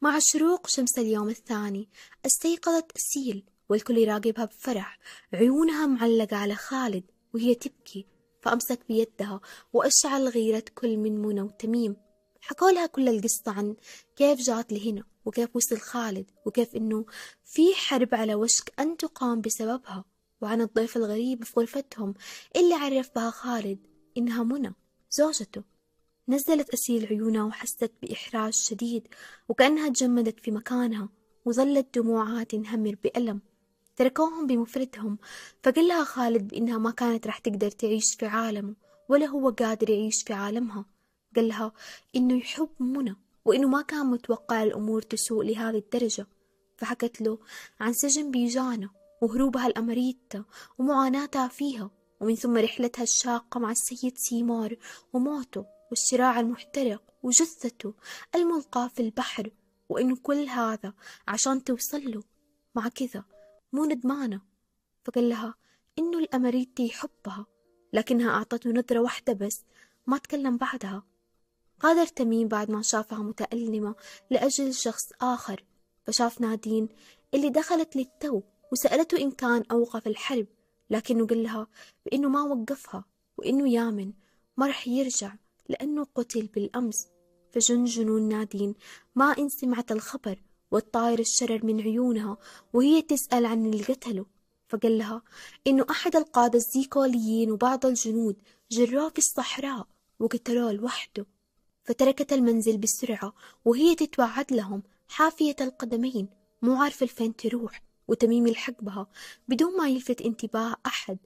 مع شروق شمس اليوم الثاني استيقظت أسيل والكل يراقبها بفرح، عيونها معلقة على خالد وهي تبكي، فأمسك بيدها وأشعل غيرة كل من مونة وتميم. حكوا لها كل القصة عن كيف جات لهنا وكيف وصل خالد وكيف إنه في حرب على وشك أن تقام بسببها، وعن الضيف الغريب في غرفتهم اللي عرف بها خالد إنها مونة زوجته. نزلت أسيل عيونها وحست بإحراج شديد وكأنها تجمدت في مكانها وظلت دموعها تنهمر بألم. تركوهم بمفردهم، فقال لها خالد بإنها ما كانت راح تقدر تعيش في عالمه ولا هو قادر يعيش في عالمها. قال لها إنه يحب مونة وإنه ما كان متوقع الأمور تسوء لهذه الدرجة، فحكت له عن سجن بيجانة وهروبها لأماريتا ومعاناتها فيها، ومن ثم رحلتها الشاقة مع السيد سيمار وموته والشراع المحترق وجثته الملقاة في البحر، وإنه كل هذا عشان توصل له. مع كذا مو ندمانة، فقال لها إنه الأماريتي يحبها، لكنها أعطته نظرة واحدة بس ما تكلم بعدها. غادر تميم بعد ما شافها متألمة لأجل شخص آخر، فشاف نادين اللي دخلت للتو وسألته إن كان أوقف الحرب، لكنه قال لها بإنه ما وقفها وإنه يامن ما رح يرجع لأنه قتل بالأمس. فجنجنون نادين ما إن سمعت الخبر، والطائر الشرر من عيونها وهي تسأل عن اللي قتله. فقال لها إنه أحد القادة الزيكوليين وبعض الجنود جروه في الصحراء وقتلوه لوحده. فتركت المنزل بسرعة وهي تتوعد لهم حافية القدمين مو عارفة لفين تروح، وتميم يلحق بها بدون ما يلفت انتباه أحد،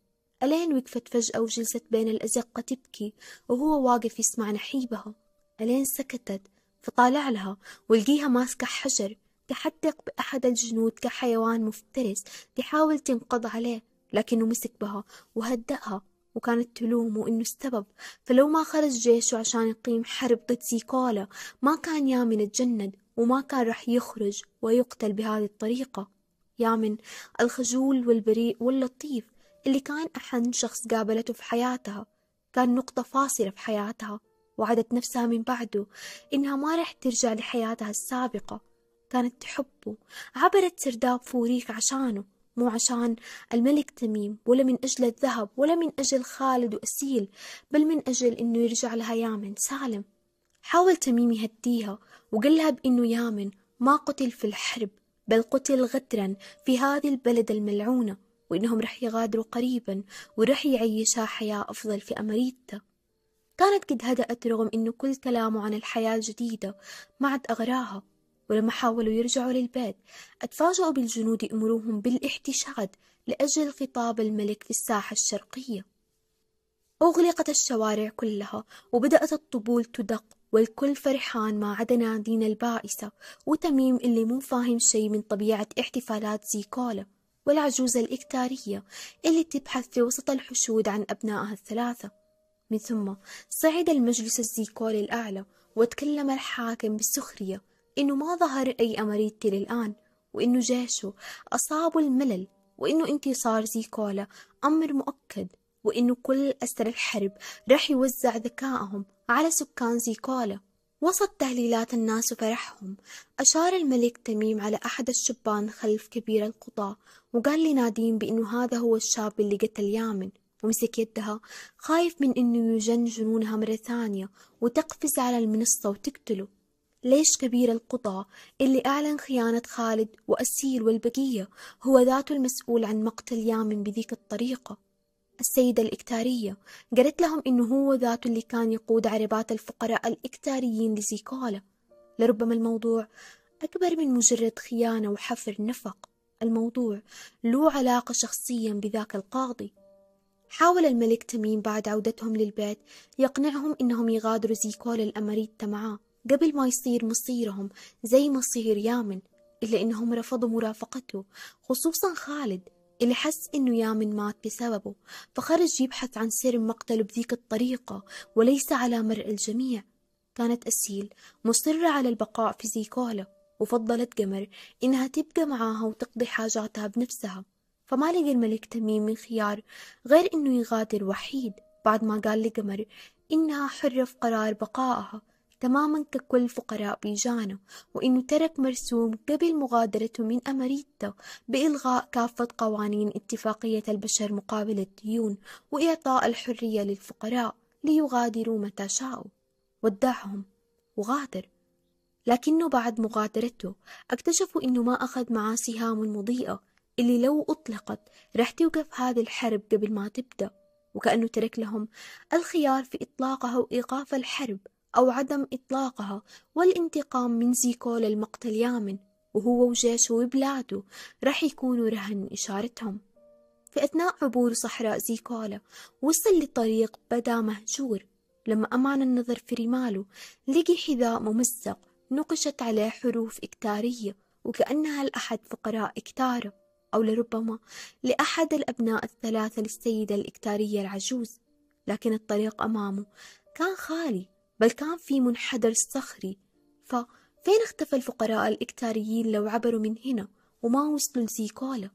ألين وقفت فجأة وجلست بين الأزقة تبكي وهو واقف يسمع نحيبها. ألين سكتت، فطالع لها ولقيها ماسكة حجر تحدق بأحد الجنود كحيوان مفترس تحاول تنقض عليه، لكنه مسك بها وهدأها، وكانت تلومه إنه السبب، فلو ما خرج جيشه عشان يقيم حرب ضد زيكولا ما كان يامن اتجند وما كان رح يخرج ويقتل بهذه الطريقة. يامن الخجول والبريء واللطيف اللي كان أحن شخص قابلته في حياتها، كان نقطة فاصلة في حياتها، وعدت نفسها من بعده إنها ما رح ترجع لحياتها السابقة. كانت تحبه، عبرت سرداب فوريك عشانه، مو عشان الملك تميم ولا من أجل الذهب ولا من أجل خالد وأسيل، بل من أجل إنه يرجع لها يامن سالم. حاول تميم يهديها وقال لها بإنه يامن ما قتل في الحرب بل قتل غدرا في هذه البلد الملعونة، وإنهم رح يغادروا قريبا ورح يعيشها حياة أفضل في أماريتا. كانت قد هدأت رغم إنه كل كلامه عن الحياة الجديدة ما عاد أغراها، ولما حاولوا يرجعوا للبيت اتفاجئوا بالجنود يأمروهم بالاحتشاد لأجل خطاب الملك في الساحة الشرقية. أغلقت الشوارع كلها وبدأت الطبول تدق، والكل فرحان ما عدا نادين البائسة وتميم اللي مو فاهم شي من طبيعة احتفالات زيكولا، والعجوزة الإكتارية اللي تبحث في وسط الحشود عن أبنائها الثلاثة. من ثم صعد المجلس الزيكولي الأعلى وتكلم الحاكم بسخرية إنه ما ظهر أي أماريتي للآن، وإنه جيشه أصابوا الملل، وإنه انتصار زيكولا أمر مؤكد، وإنه كل أسر الحرب رح يوزع ذكائهم على سكان زيكولا. وسط تهليلات الناس وفرحهم أشار الملك تميم على أحد الشبان خلف كبير القضاء وقال لنادين بإنه هذا هو الشاب اللي قتل يامن، ومسك يدها خايف من إنه يجن جنونها مرة ثانية وتقفز على المنصة وتقتله. ليش كبير القضاء اللي أعلن خيانة خالد وأسيل والبقية هو ذاته المسؤول عن مقتل يامن بذيك الطريقة؟ السيدة الإكتارية قالت لهم إنه هو ذاته اللي كان يقود عربات الفقراء الإكتاريين لزيكولا. لربما الموضوع أكبر من مجرد خيانة وحفر نفق، الموضوع له علاقة شخصيا بذاك القاضي. حاول الملك تميم بعد عودتهم للبيت يقنعهم إنهم يغادروا زيكولا الأماريتا معاه قبل ما يصير مصيرهم زي مصير يامن، إلا إنهم رفضوا مرافقته، خصوصا خالد اللي حس إنه يامن مات بسببه، فخرج يبحث عن سر مقتله بذيك الطريقة وليس على مرء الجميع. كانت أسيل مصرة على البقاء في زيكولا، وفضلت قمر إنها تبقى معاها وتقضي حاجاتها بنفسها، فما لقى الملك تميم من خيار غير إنه يغادر وحيد بعد ما قال لقمر إنها حرة في قرار بقائها تماما ككل فقراء بيجانة، وإنه ترك مرسوم قبل مغادرته من أماريتا بإلغاء كافة قوانين اتفاقية البشر مقابل الديون وإعطاء الحرية للفقراء ليغادروا متى شاءوا. ودعهم وغادر، لكنه بعد مغادرته اكتشفوا إنه ما أخذ معاه سهام المضيئة اللي لو أطلقت رح توقف هذه الحرب قبل ما تبدأ، وكأنه ترك لهم الخيار في إطلاقها وإيقاف الحرب أو عدم إطلاقها والانتقام من زيكولا المقتل يامن، وهو وجيشه وبلاده رح يكونوا رهن إشارتهم. في أثناء عبور صحراء زيكولا وصل للطريق بدا مهجور، لما أمان النظر في رماله لقي حذاء ممزق نقشت عليه حروف إكتارية وكأنها لأحد فقراء إكتارة، أو لربما لأحد الأبناء الثلاثة للسيدة الإكتارية العجوز. لكن الطريق أمامه كان خالي، بل كان في منحدر صخري، ففين اختفى الفقراء الإكتاريين لو عبروا من هنا وما وصلوا لزيكولا؟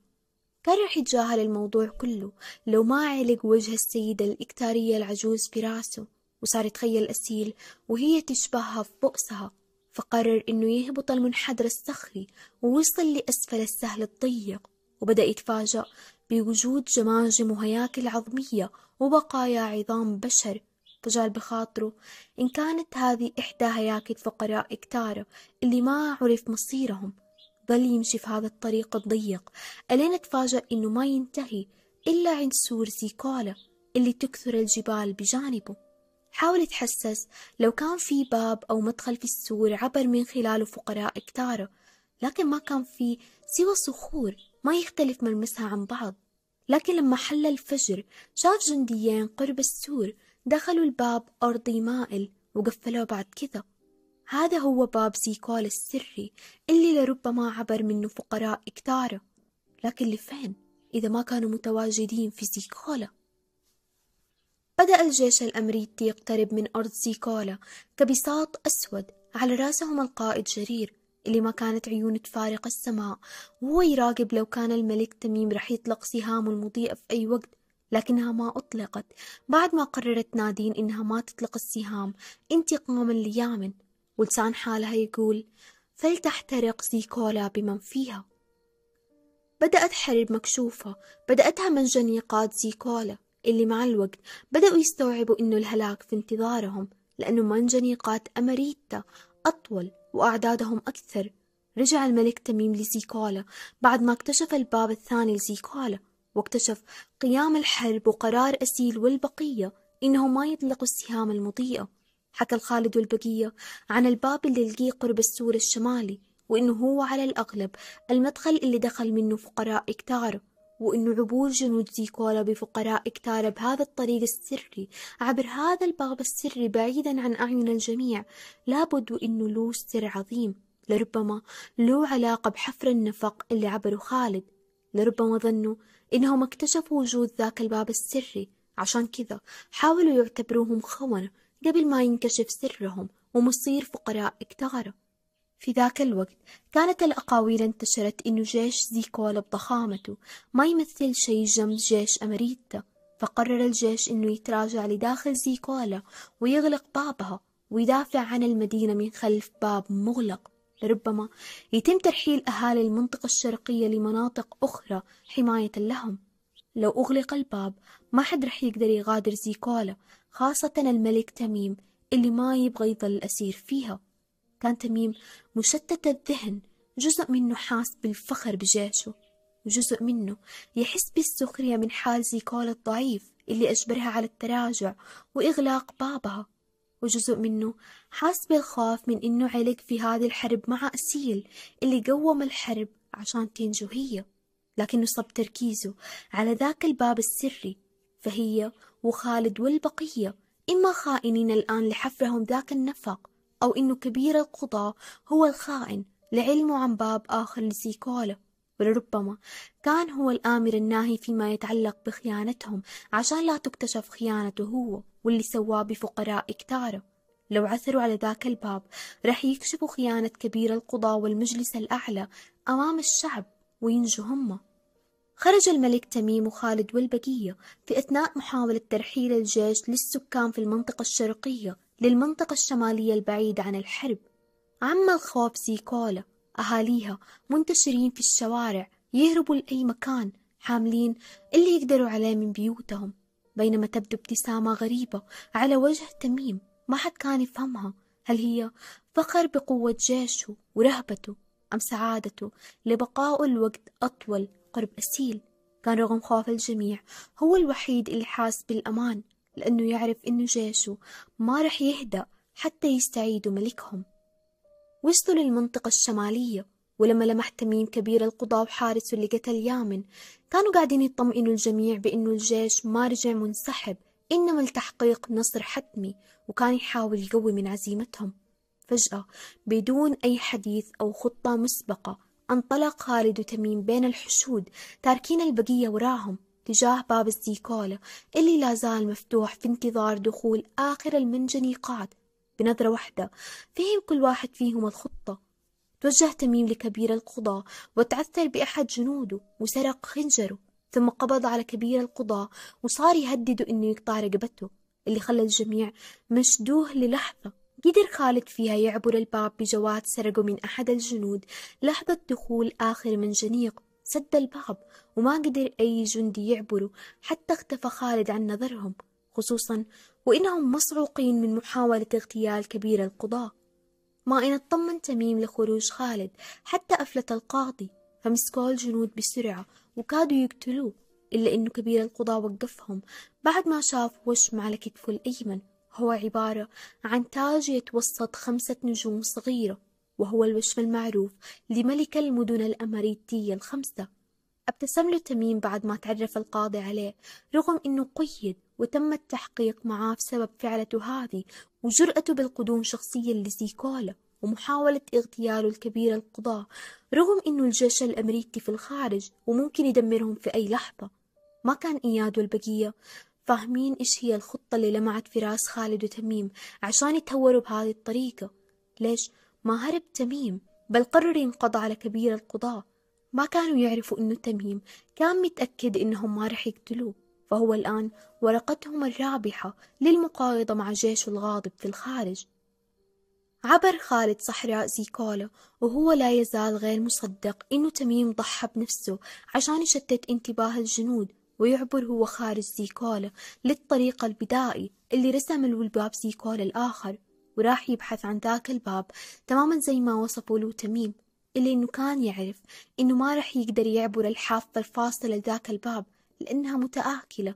كان رح يتجاهل الموضوع كله لو ما علق وجه السيدة الإكتارية العجوز في راسه، وصار يتخيل أسيل وهي تشبهها في بؤسها، فقرر إنه يهبط المنحدر الصخري ووصل لأسفل السهل الضيق، وبدأ يتفاجأ بوجود جماجم وهياكل عظمية وبقايا عظام بشر. فجال بخاطره إن كانت هذه إحدى هياكل فقراء إكتارة اللي ما عرف مصيرهم. ظل يمشي في هذا الطريق الضيق ألين تفاجأ إنه ما ينتهي إلا عند سور زيكولا اللي تكثر الجبال بجانبه. حاول يتحسس لو كان في باب أو مدخل في السور عبر من خلاله فقراء إكتارة، لكن ما كان في سوى صخور ما يختلف ملمسها عن بعض. لكن لما حل الفجر شاف جنديين قرب السور، دخلوا الباب أرضي مائل وقفلوه بعد كذا. هذا هو باب زيكولا السري اللي لربما عبر منه فقراء إكتارة، لكن لفين إذا ما كانوا متواجدين في زيكولا؟ بدأ الجيش الأمريكي يقترب من أرض زيكولا كبساط أسود، على رأسهم القائد جرير اللي ما كانت عيونه تفارق السماء وهو يراقب لو كان الملك تميم رح يطلق سهامه المضيئة في أي وقت، لكنها ما أطلقت بعد ما قررت نادين إنها ما تطلق السهام انتقاما ليامن، ولسان حالها يقول فلتحترق زيكولا بمن فيها. بدأت حرب مكشوفة بدأتها من جنيقات زيكولا اللي مع الوقت بدأوا يستوعبوا إنه الهلاك في انتظارهم، لأنه منجنيقات أماريتا أطول وأعدادهم أكثر. رجع الملك تميم لزيكولا بعد ما اكتشف الباب الثاني لزيكولا، واكتشف قيام الحرب وقرار أسيل والبقية إنهم ما يطلقوا السهام المضيئة. حكى الخالد والبقية عن الباب اللي لقيه قرب السور الشمالي، وإنه هو على الأغلب المدخل اللي دخل منه فقراء إكتارة، وإنه عبور جنود زيكولا بفقراء إكتارة بهذا الطريق السري عبر هذا الباب السري بعيدا عن أعين الجميع لابد وإنه له سر عظيم، لربما له علاقة بحفر النفق اللي عبره خالد. لربما ظنوا إنهم اكتشفوا وجود ذاك الباب السري، عشان كذا حاولوا يعتبروهم خونة قبل ما ينكشف سرهم ومصير فقراء إكتارة. في ذاك الوقت كانت الأقاويل انتشرت إنه جيش زيكولا بضخامته ما يمثل شيء جنب جيش أماريتا، فقرر الجيش إنه يتراجع لداخل زيكولا ويغلق بابها ويدافع عن المدينة من خلف باب مغلق، لربما يتم ترحيل أهالي المنطقة الشرقية لمناطق أخرى حماية لهم. لو أغلق الباب ما حد رح يقدر يغادر زيكولا، خاصة الملك تميم اللي ما يبغى يظل أسير فيها. كان تميم مشتت الذهن، جزء منه حاس بالفخر بجيشه وجزء منه يحس بالسخرية من حال زيكولا الضعيف اللي أجبرها على التراجع وإغلاق بابها، وجزء منه حاس بالخوف من إنه علق في هذه الحرب مع أسيل اللي قوم الحرب عشان تنجو هي. لكنه صب تركيزه على ذاك الباب السري، فهي وخالد والبقية إما خائنين الآن لحفرهم ذاك النفق، أو إنه كبير القضاء هو الخائن لعلمه عن باب آخر لزيكولا، ولربما كان هو الآمر الناهي فيما يتعلق بخيانتهم عشان لا تكتشف خيانته هو واللي سواه بفقراء إكتارة. لو عثروا على ذاك الباب رح يكشفوا خيانة كبير القضاء والمجلس الأعلى أمام الشعب وينجوا هم. خرج الملك تميم وخالد والبقية في أثناء محاولة ترحيل الجيش للسكان في المنطقة الشرقية للمنطقة الشمالية البعيدة عن الحرب. عم الخوف زيكولا، أهاليها منتشرين في الشوارع يهربوا لأي مكان حاملين اللي يقدروا عليه من بيوتهم، بينما تبدو ابتسامة غريبة على وجه تميم ما حد كان يفهمها، هل هي فخر بقوة جيشه ورهبته أم سعادته لبقائه الوقت أطول قرب أسيل؟ كان رغم خوف الجميع هو الوحيد اللي حاس بالأمان، لأنه يعرف إنه جيشه ما رح يهدأ حتى يستعيدوا ملكهم. وصلوا للمنطقة الشمالية، ولما لمح تميم كبير القضاء وحارسه اللي قتل يامن كانوا قاعدين يطمئنوا الجميع بإنه الجيش ما رجع منسحب، إنما التحقيق نصر حتمي، وكان يحاول يقوي من عزيمتهم. فجأة بدون أي حديث أو خطة مسبقة انطلق خالد وتميم بين الحشود تاركين البقية وراهم تجاه باب الزيكولا اللي لا زال مفتوح في انتظار دخول آخر المنجنيقات. بنظرة واحدة فهم كل واحد فيهم الخطة. توجه تميم لكبير القضاء وتعثر بأحد جنوده وسرق خنجره، ثم قبض على كبير القضاء وصار يهدده إنه يقطع رقبته، اللي خلى الجميع مشدوه للحظة. قدر خالد فيها يعبر الباب بجواد سرقه من أحد الجنود لحظة دخول آخر منجنيق، سد الباب وما قدر أي جندي يعبره، حتى اختفى خالد عن نظرهم، خصوصا وإنهم مصعوقين من محاولة اغتيال كبير القضاء. ما إن اطمن تميم لخروج خالد حتى أفلت القاضي، فمسكوا الجنود بسرعة وكادوا يقتلوه، إلا إنه كبير القضاء وقفهم بعد ما شاف وشم على كتفه الأيمن هو عبارة عن تاج يتوسط خمسة نجوم صغيرة، وهو الوشم المعروف لملك المدن الأماريتية الخمسة. ابتسم له تميم بعد ما تعرف القاضي عليه، رغم إنه قيد وتم التحقيق معاه بسبب فعلته هذه وجرأته بالقدوم شخصيا لزيكولا ومحاولة اغتياله الكبير القضاء، رغم إنه الجيش الأمريكي في الخارج وممكن يدمرهم في أي لحظة. ما كان إياد والبقية فاهمين إيش هي الخطة اللي لمعت في راس خالد وتميم عشان يتهوروا بهذه الطريقة. ليش ما هرب تميم بل قرر ينقض على كبير القضاء؟ ما كانوا يعرفوا إنه تميم كان متأكد إنهم ما رح يقتلوه، فهو الآن ورقتهم الرابحة للمقايضة مع جيشه الغاضب في الخارج. عبر خالد صحراء زيكولا وهو لا يزال غير مصدق إنه تميم ضحى بنفسه عشان يشتت انتباه الجنود ويعبر هو خارج زيكولا للطريق البدائي اللي رسم له الباب زيكولا الآخر، وراح يبحث عن ذاك الباب تماما زي ما وصفوا له تميم، إلا إنه كان يعرف إنه ما رح يقدر يعبر الحافة الفاصلة لذاك الباب لأنها متآكلة.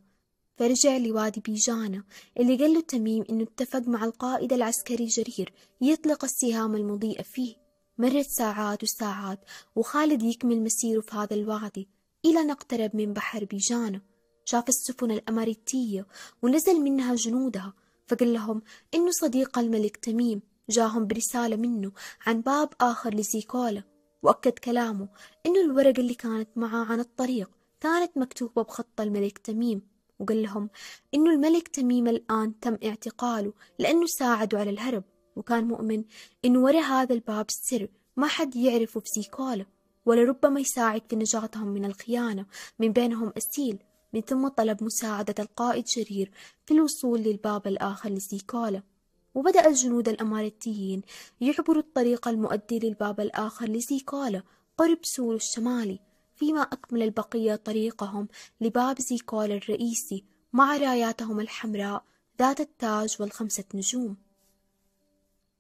فرجع لوادي بيجانة اللي قال له تميم إنه اتفق مع القائد العسكري جرير يطلق السهام المضيئة فيه. مرت ساعات وساعات وخالد يكمل مسيره في هذا الوادي إلى أن اقترب من بحر بيجانة. شاف السفن الأماريتية ونزل منها جنودها، فقال لهم إنه صديق الملك تميم جاهم برسالة منه عن باب آخر لزيكولا، وأكد كلامه إنه الورقة اللي كانت معاه عن الطريق كانت مكتوبة بخط الملك تميم، وقال لهم إنه الملك تميم الآن تم اعتقاله لأنه ساعدوا على الهرب، وكان مؤمن إنه ورا هذا الباب السر ما حد يعرفه في زيكولا، ولربما يساعد في نجاتهم من الخيانة من بينهم أسيل. من ثم طلب مساعدة القائد جرير في الوصول للباب الآخر لزيكولا، وبدأ الجنود الأماريتيين يعبروا الطريق المؤدي للباب الآخر لزيكولا قرب سور الشمالي، فيما أكمل البقية طريقهم لباب زيكولا الرئيسي مع راياتهم الحمراء ذات التاج والخمسة نجوم.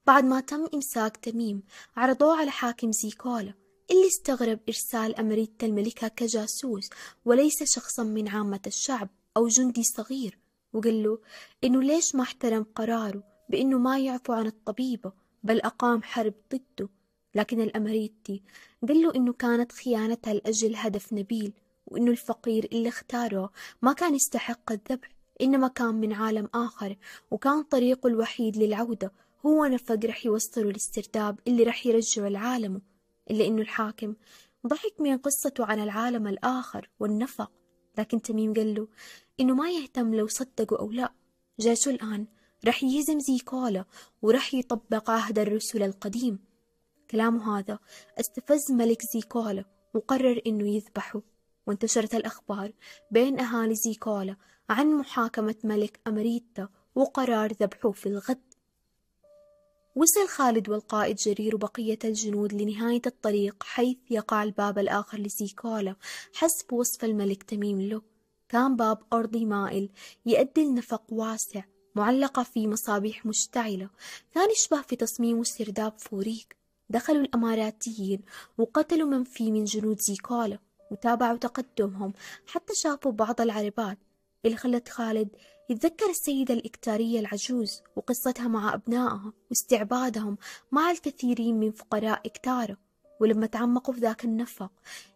بعد ما تم إمساك تميم عرضوه على حاكم زيكولا، اللي استغرب إرسال أماريتا الملكة كجاسوس وليس شخصا من عامة الشعب أو جندي صغير، وقال له إنه ليش ما احترم قراره بإنه ما يعفو عن الطبيبة بل أقام حرب ضده. لكن الأماريتي قال له إنه كانت خيانتها لأجل هدف نبيل، وإنه الفقير اللي اختاره ما كان يستحق الذبح إنما كان من عالم آخر، وكان طريقه الوحيد للعودة هو نفق رح يوصله للسرداب اللي رح يرجعه لعالمه، إلا إنه الحاكم ضحك من قصته عن العالم الآخر والنفق، لكن تميم قال له إنه ما يهتم لو صدقوا أو لا، جاته الآن رح يزم زيكولا ورح يطبق عهد الرسل القديم. كلامه هذا استفز ملك زيكولا وقرر إنه يذبحه، وانتشرت الأخبار بين أهالي زيكولا عن محاكمة ملك أماريتا وقرار ذبحه في الغد. وصل خالد والقائد جرير وبقية الجنود لنهاية الطريق حيث يقع الباب الآخر لزيكولا حسب وصف الملك تميم له. كان باب أرضي مائل يؤدي لنفق واسع معلقة في مصابيح مشتعلة، كان يشبه في تصميمه سرداب فوريك. دخلوا الأماراتيين وقتلوا من في من جنود زيكولا وتابعوا تقدمهم حتى شافوا بعض العربات اللي خلت خالد يتذكر السيدة الإكتارية العجوز وقصتها مع أبنائها واستعبادهم مع الكثيرين من فقراء إكتارة. ولما تعمقوا في ذاك النفق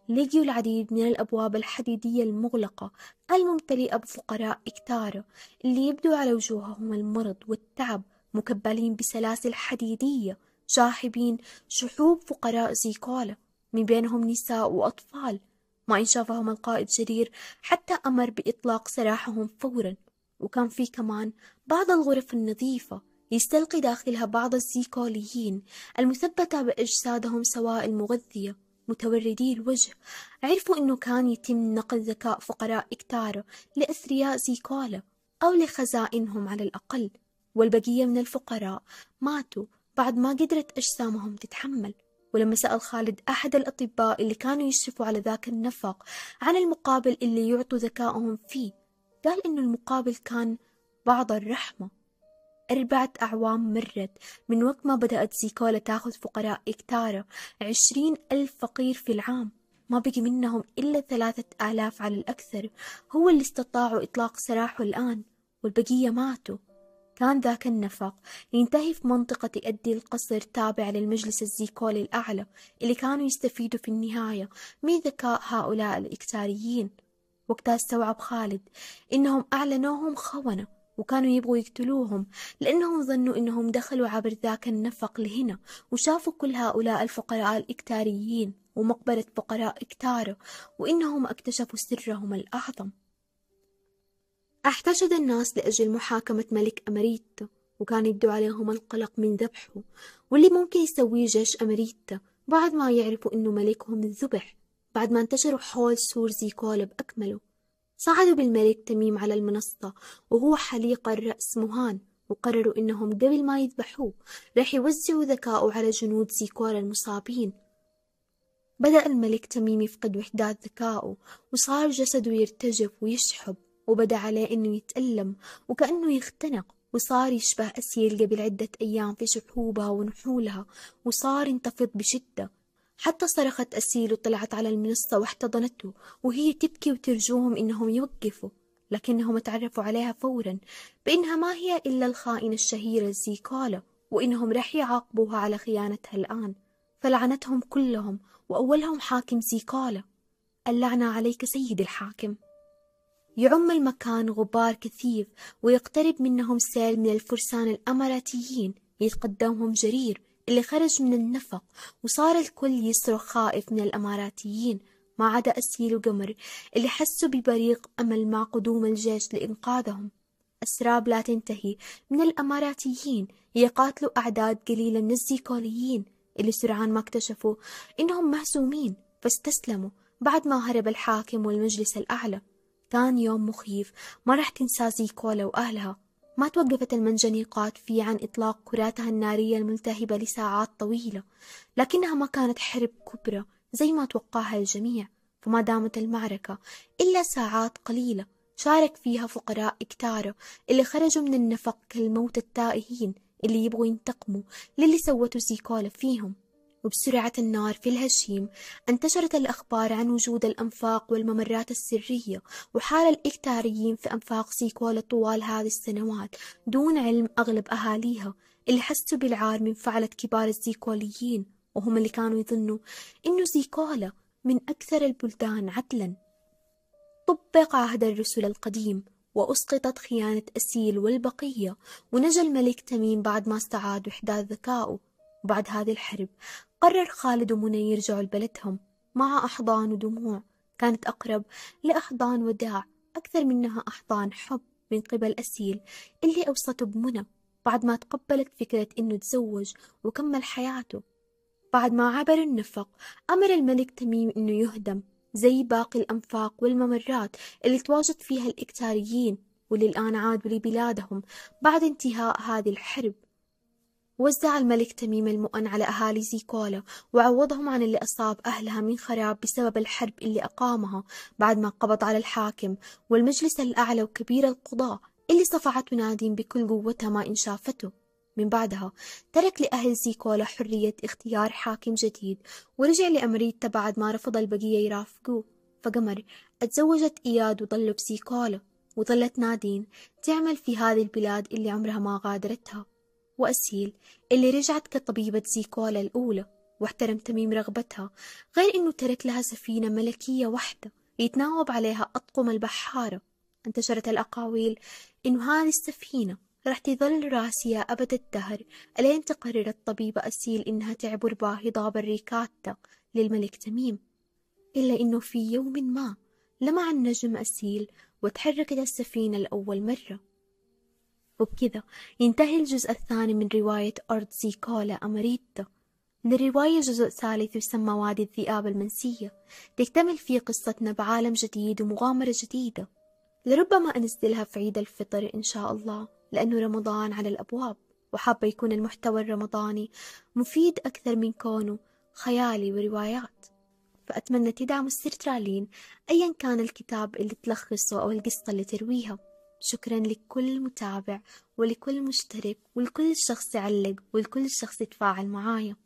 لقيوا العديد من الأبواب الحديدية المغلقة الممتلئة بفقراء إكتارة اللي يبدو على وجوههم المرض والتعب، مكبلين بسلاسل حديدية شاحبين شحوب فقراء زيكولا، من بينهم نساء وأطفال. ما إن شافهم القائد جرير حتى أمر بإطلاق سراحهم فورا. وكان في كمان بعض الغرف النظيفة يستلقي داخلها بعض الزيكوليين المثبتة بأجسادهم سوائل مغذية متوردي الوجه. عرفوا إنه كان يتم نقل ذكاء فقراء إكتارة لأثرياء زيكولا أو لخزائنهم على الأقل، والبقية من الفقراء ماتوا بعد ما قدرت أجسامهم تتحمل. ولما سأل خالد أحد الأطباء اللي كانوا يشرفوا على ذاك النفق عن المقابل اللي يعطوا ذكائهم فيه، قال إنه المقابل كان بعض الرحمة. أربعة أعوام مرت من وقت ما بدأت زيكولا تاخذ فقراء إكتارة، عشرين ألف فقير في العام، ما بقي منهم إلا ثلاثة آلاف على الأكثر هو اللي استطاعوا إطلاق سراحه الآن، والبقية ماتوا. كان ذاك النفق ينتهي في منطقة تؤدي القصر تابع للمجلس الزيكولي الأعلى اللي كانوا يستفيدوا في النهاية من ذكاء هؤلاء الإكتاريين. وقتها استوعب خالد إنهم أعلنوهم خونة وكانوا يبغوا يقتلوهم لأنهم ظنوا إنهم دخلوا عبر ذاك النفق لهنا وشافوا كل هؤلاء الفقراء الإكتاريين ومقبرة فقراء إكتارة، وإنهم اكتشفوا سرهم الأعظم. احتشد الناس لأجل محاكمة ملك أماريتا، وكان يبدو عليهم القلق من ذبحه واللي ممكن يسويه جيش أماريتا بعد ما يعرفوا إنه ملكهم ذبح. بعد ما انتشروا حول سور زيكولا بأكمله، صعدوا بالملك تميم على المنصة وهو حليق الرأس مهان، وقرروا إنهم قبل ما يذبحوه راح يوزعوا ذكاؤه على جنود زيكولا المصابين. بدأ الملك تميم يفقد وحدات ذكائه وصار جسده يرتجف ويشحب، وبدأ عليه إنه يتألم وكأنه يختنق، وصار يشبه أسيل قبل عدة أيام في شحوبها ونحولها، وصار ينتفض بشدة حتى صرخت أسيل وطلعت على المنصة واحتضنته وهي تبكي وترجوهم إنهم يوقفوا، لكنهم تعرفوا عليها فورا بإنها ما هي إلا الخائنة الشهيرة زيكولا وإنهم رح يعاقبوها على خيانتها الآن. فلعنتهم كلهم وأولهم حاكم زيكولا. اللعنة عليك سيد الحاكم. يعم المكان غبار كثيف ويقترب منهم سيل من الفرسان الأماراتيين يتقدمهم جرير اللي خرج من النفق، وصار الكل يصرخ خائف من الأماراتيين ما عدا أسيل وقمر اللي حسوا ببريق أمل مع قدوم الجيش لإنقاذهم. أسراب لا تنتهي من الأماراتيين يقاتلوا أعداد قليلة من الزيكوليين اللي سرعان ما اكتشفوا إنهم مهزومين فاستسلموا بعد ما هرب الحاكم والمجلس الأعلى. كان يوم مخيف ما رح تنسى زيكولا وأهلها. ما توقفت المنجنيقات فيه عن إطلاق كراتها النارية الملتهبة لساعات طويلة، لكنها ما كانت حرب كبرى زي ما توقعها الجميع. فما دامت المعركة إلا ساعات قليلة شارك فيها فقراء إكتارة اللي خرجوا من النفق كالموت التائهين اللي يبغوا ينتقموا للي سوته زيكولا فيهم. وبسرعة النار في الهشيم انتشرت الأخبار عن وجود الأنفاق والممرات السرية وحال الإكتاريين في أنفاق زيكولا طوال هذه السنوات دون علم أغلب أهاليها اللي حسوا بالعار من فعلة كبار الزيكوليين، وهم اللي كانوا يظنوا إنه زيكولا من أكثر البلدان عدلا. طبق عهد الرسل القديم وأسقطت خيانة أسيل والبقية، ونجا الملك تميم بعد ما استعاد وحدات ذكائه. وبعد هذه الحرب قرر خالد ومنى يرجعوا لبلدهم مع أحضان ودموع، كانت أقرب لأحضان وداع أكثر منها أحضان حب من قبل أسيل اللي أوصته بمنى بعد ما تقبلت فكرة إنه تزوج وكمل حياته. بعد ما عبر النفق أمر الملك تميم إنه يهدم زي باقي الأنفاق والممرات اللي تواجد فيها الإكتاريين واللي الآن عادوا لبلادهم بعد انتهاء هذه الحرب. وزع الملك تميم المؤن على أهالي زيكولا وعوضهم عن اللي أصاب أهلها من خراب بسبب الحرب اللي أقامها بعد ما قبض على الحاكم والمجلس الأعلى وكبير القضاء اللي صفعته نادين بكل قوتها ما إن شافته. من بعدها ترك لأهل زيكولا حرية اختيار حاكم جديد ورجع لأماريتا بعد ما رفض البقية يرافقوه. فقمر اتزوجت إياد وظلوا بزيكولا، وظلت نادين تعمل في هذه البلاد اللي عمرها ما غادرتها، وأسيل اللي رجعت كطبيبة زيكولا الأولى واحترم تميم رغبتها، غير إنه ترك لها سفينة ملكية واحدة يتناوب عليها أطقم البحارة. انتشرت الأقاويل إنه هذه السفينة رح تظل راسية أبد الدهر ألين تقرر الطبيبة أسيل إنها تعبر بها هضاب الركاتة للملك تميم. إلا إنه في يوم ما لمع النجم أسيل وتحركت السفينة لأول مرة. وبكذا ينتهي الجزء الثاني من رواية أرض زيكولا أماريتا. للرواية جزء ثالث يسمى وادي الذئاب المنسية، تكتمل فيه قصتنا بعالم جديد ومغامرة جديدة، لربما أنزلها في عيد الفطر إن شاء الله، لأنه رمضان على الأبواب وحابة يكون المحتوى الرمضاني مفيد أكثر من كونه خيالي وروايات. فأتمنى تدعموا السرترالين أيا كان الكتاب اللي تلخصه أو القصة اللي ترويها. شكرا لكل متابع ولكل مشترك ولكل شخص علق ولكل شخص تفاعل معايا.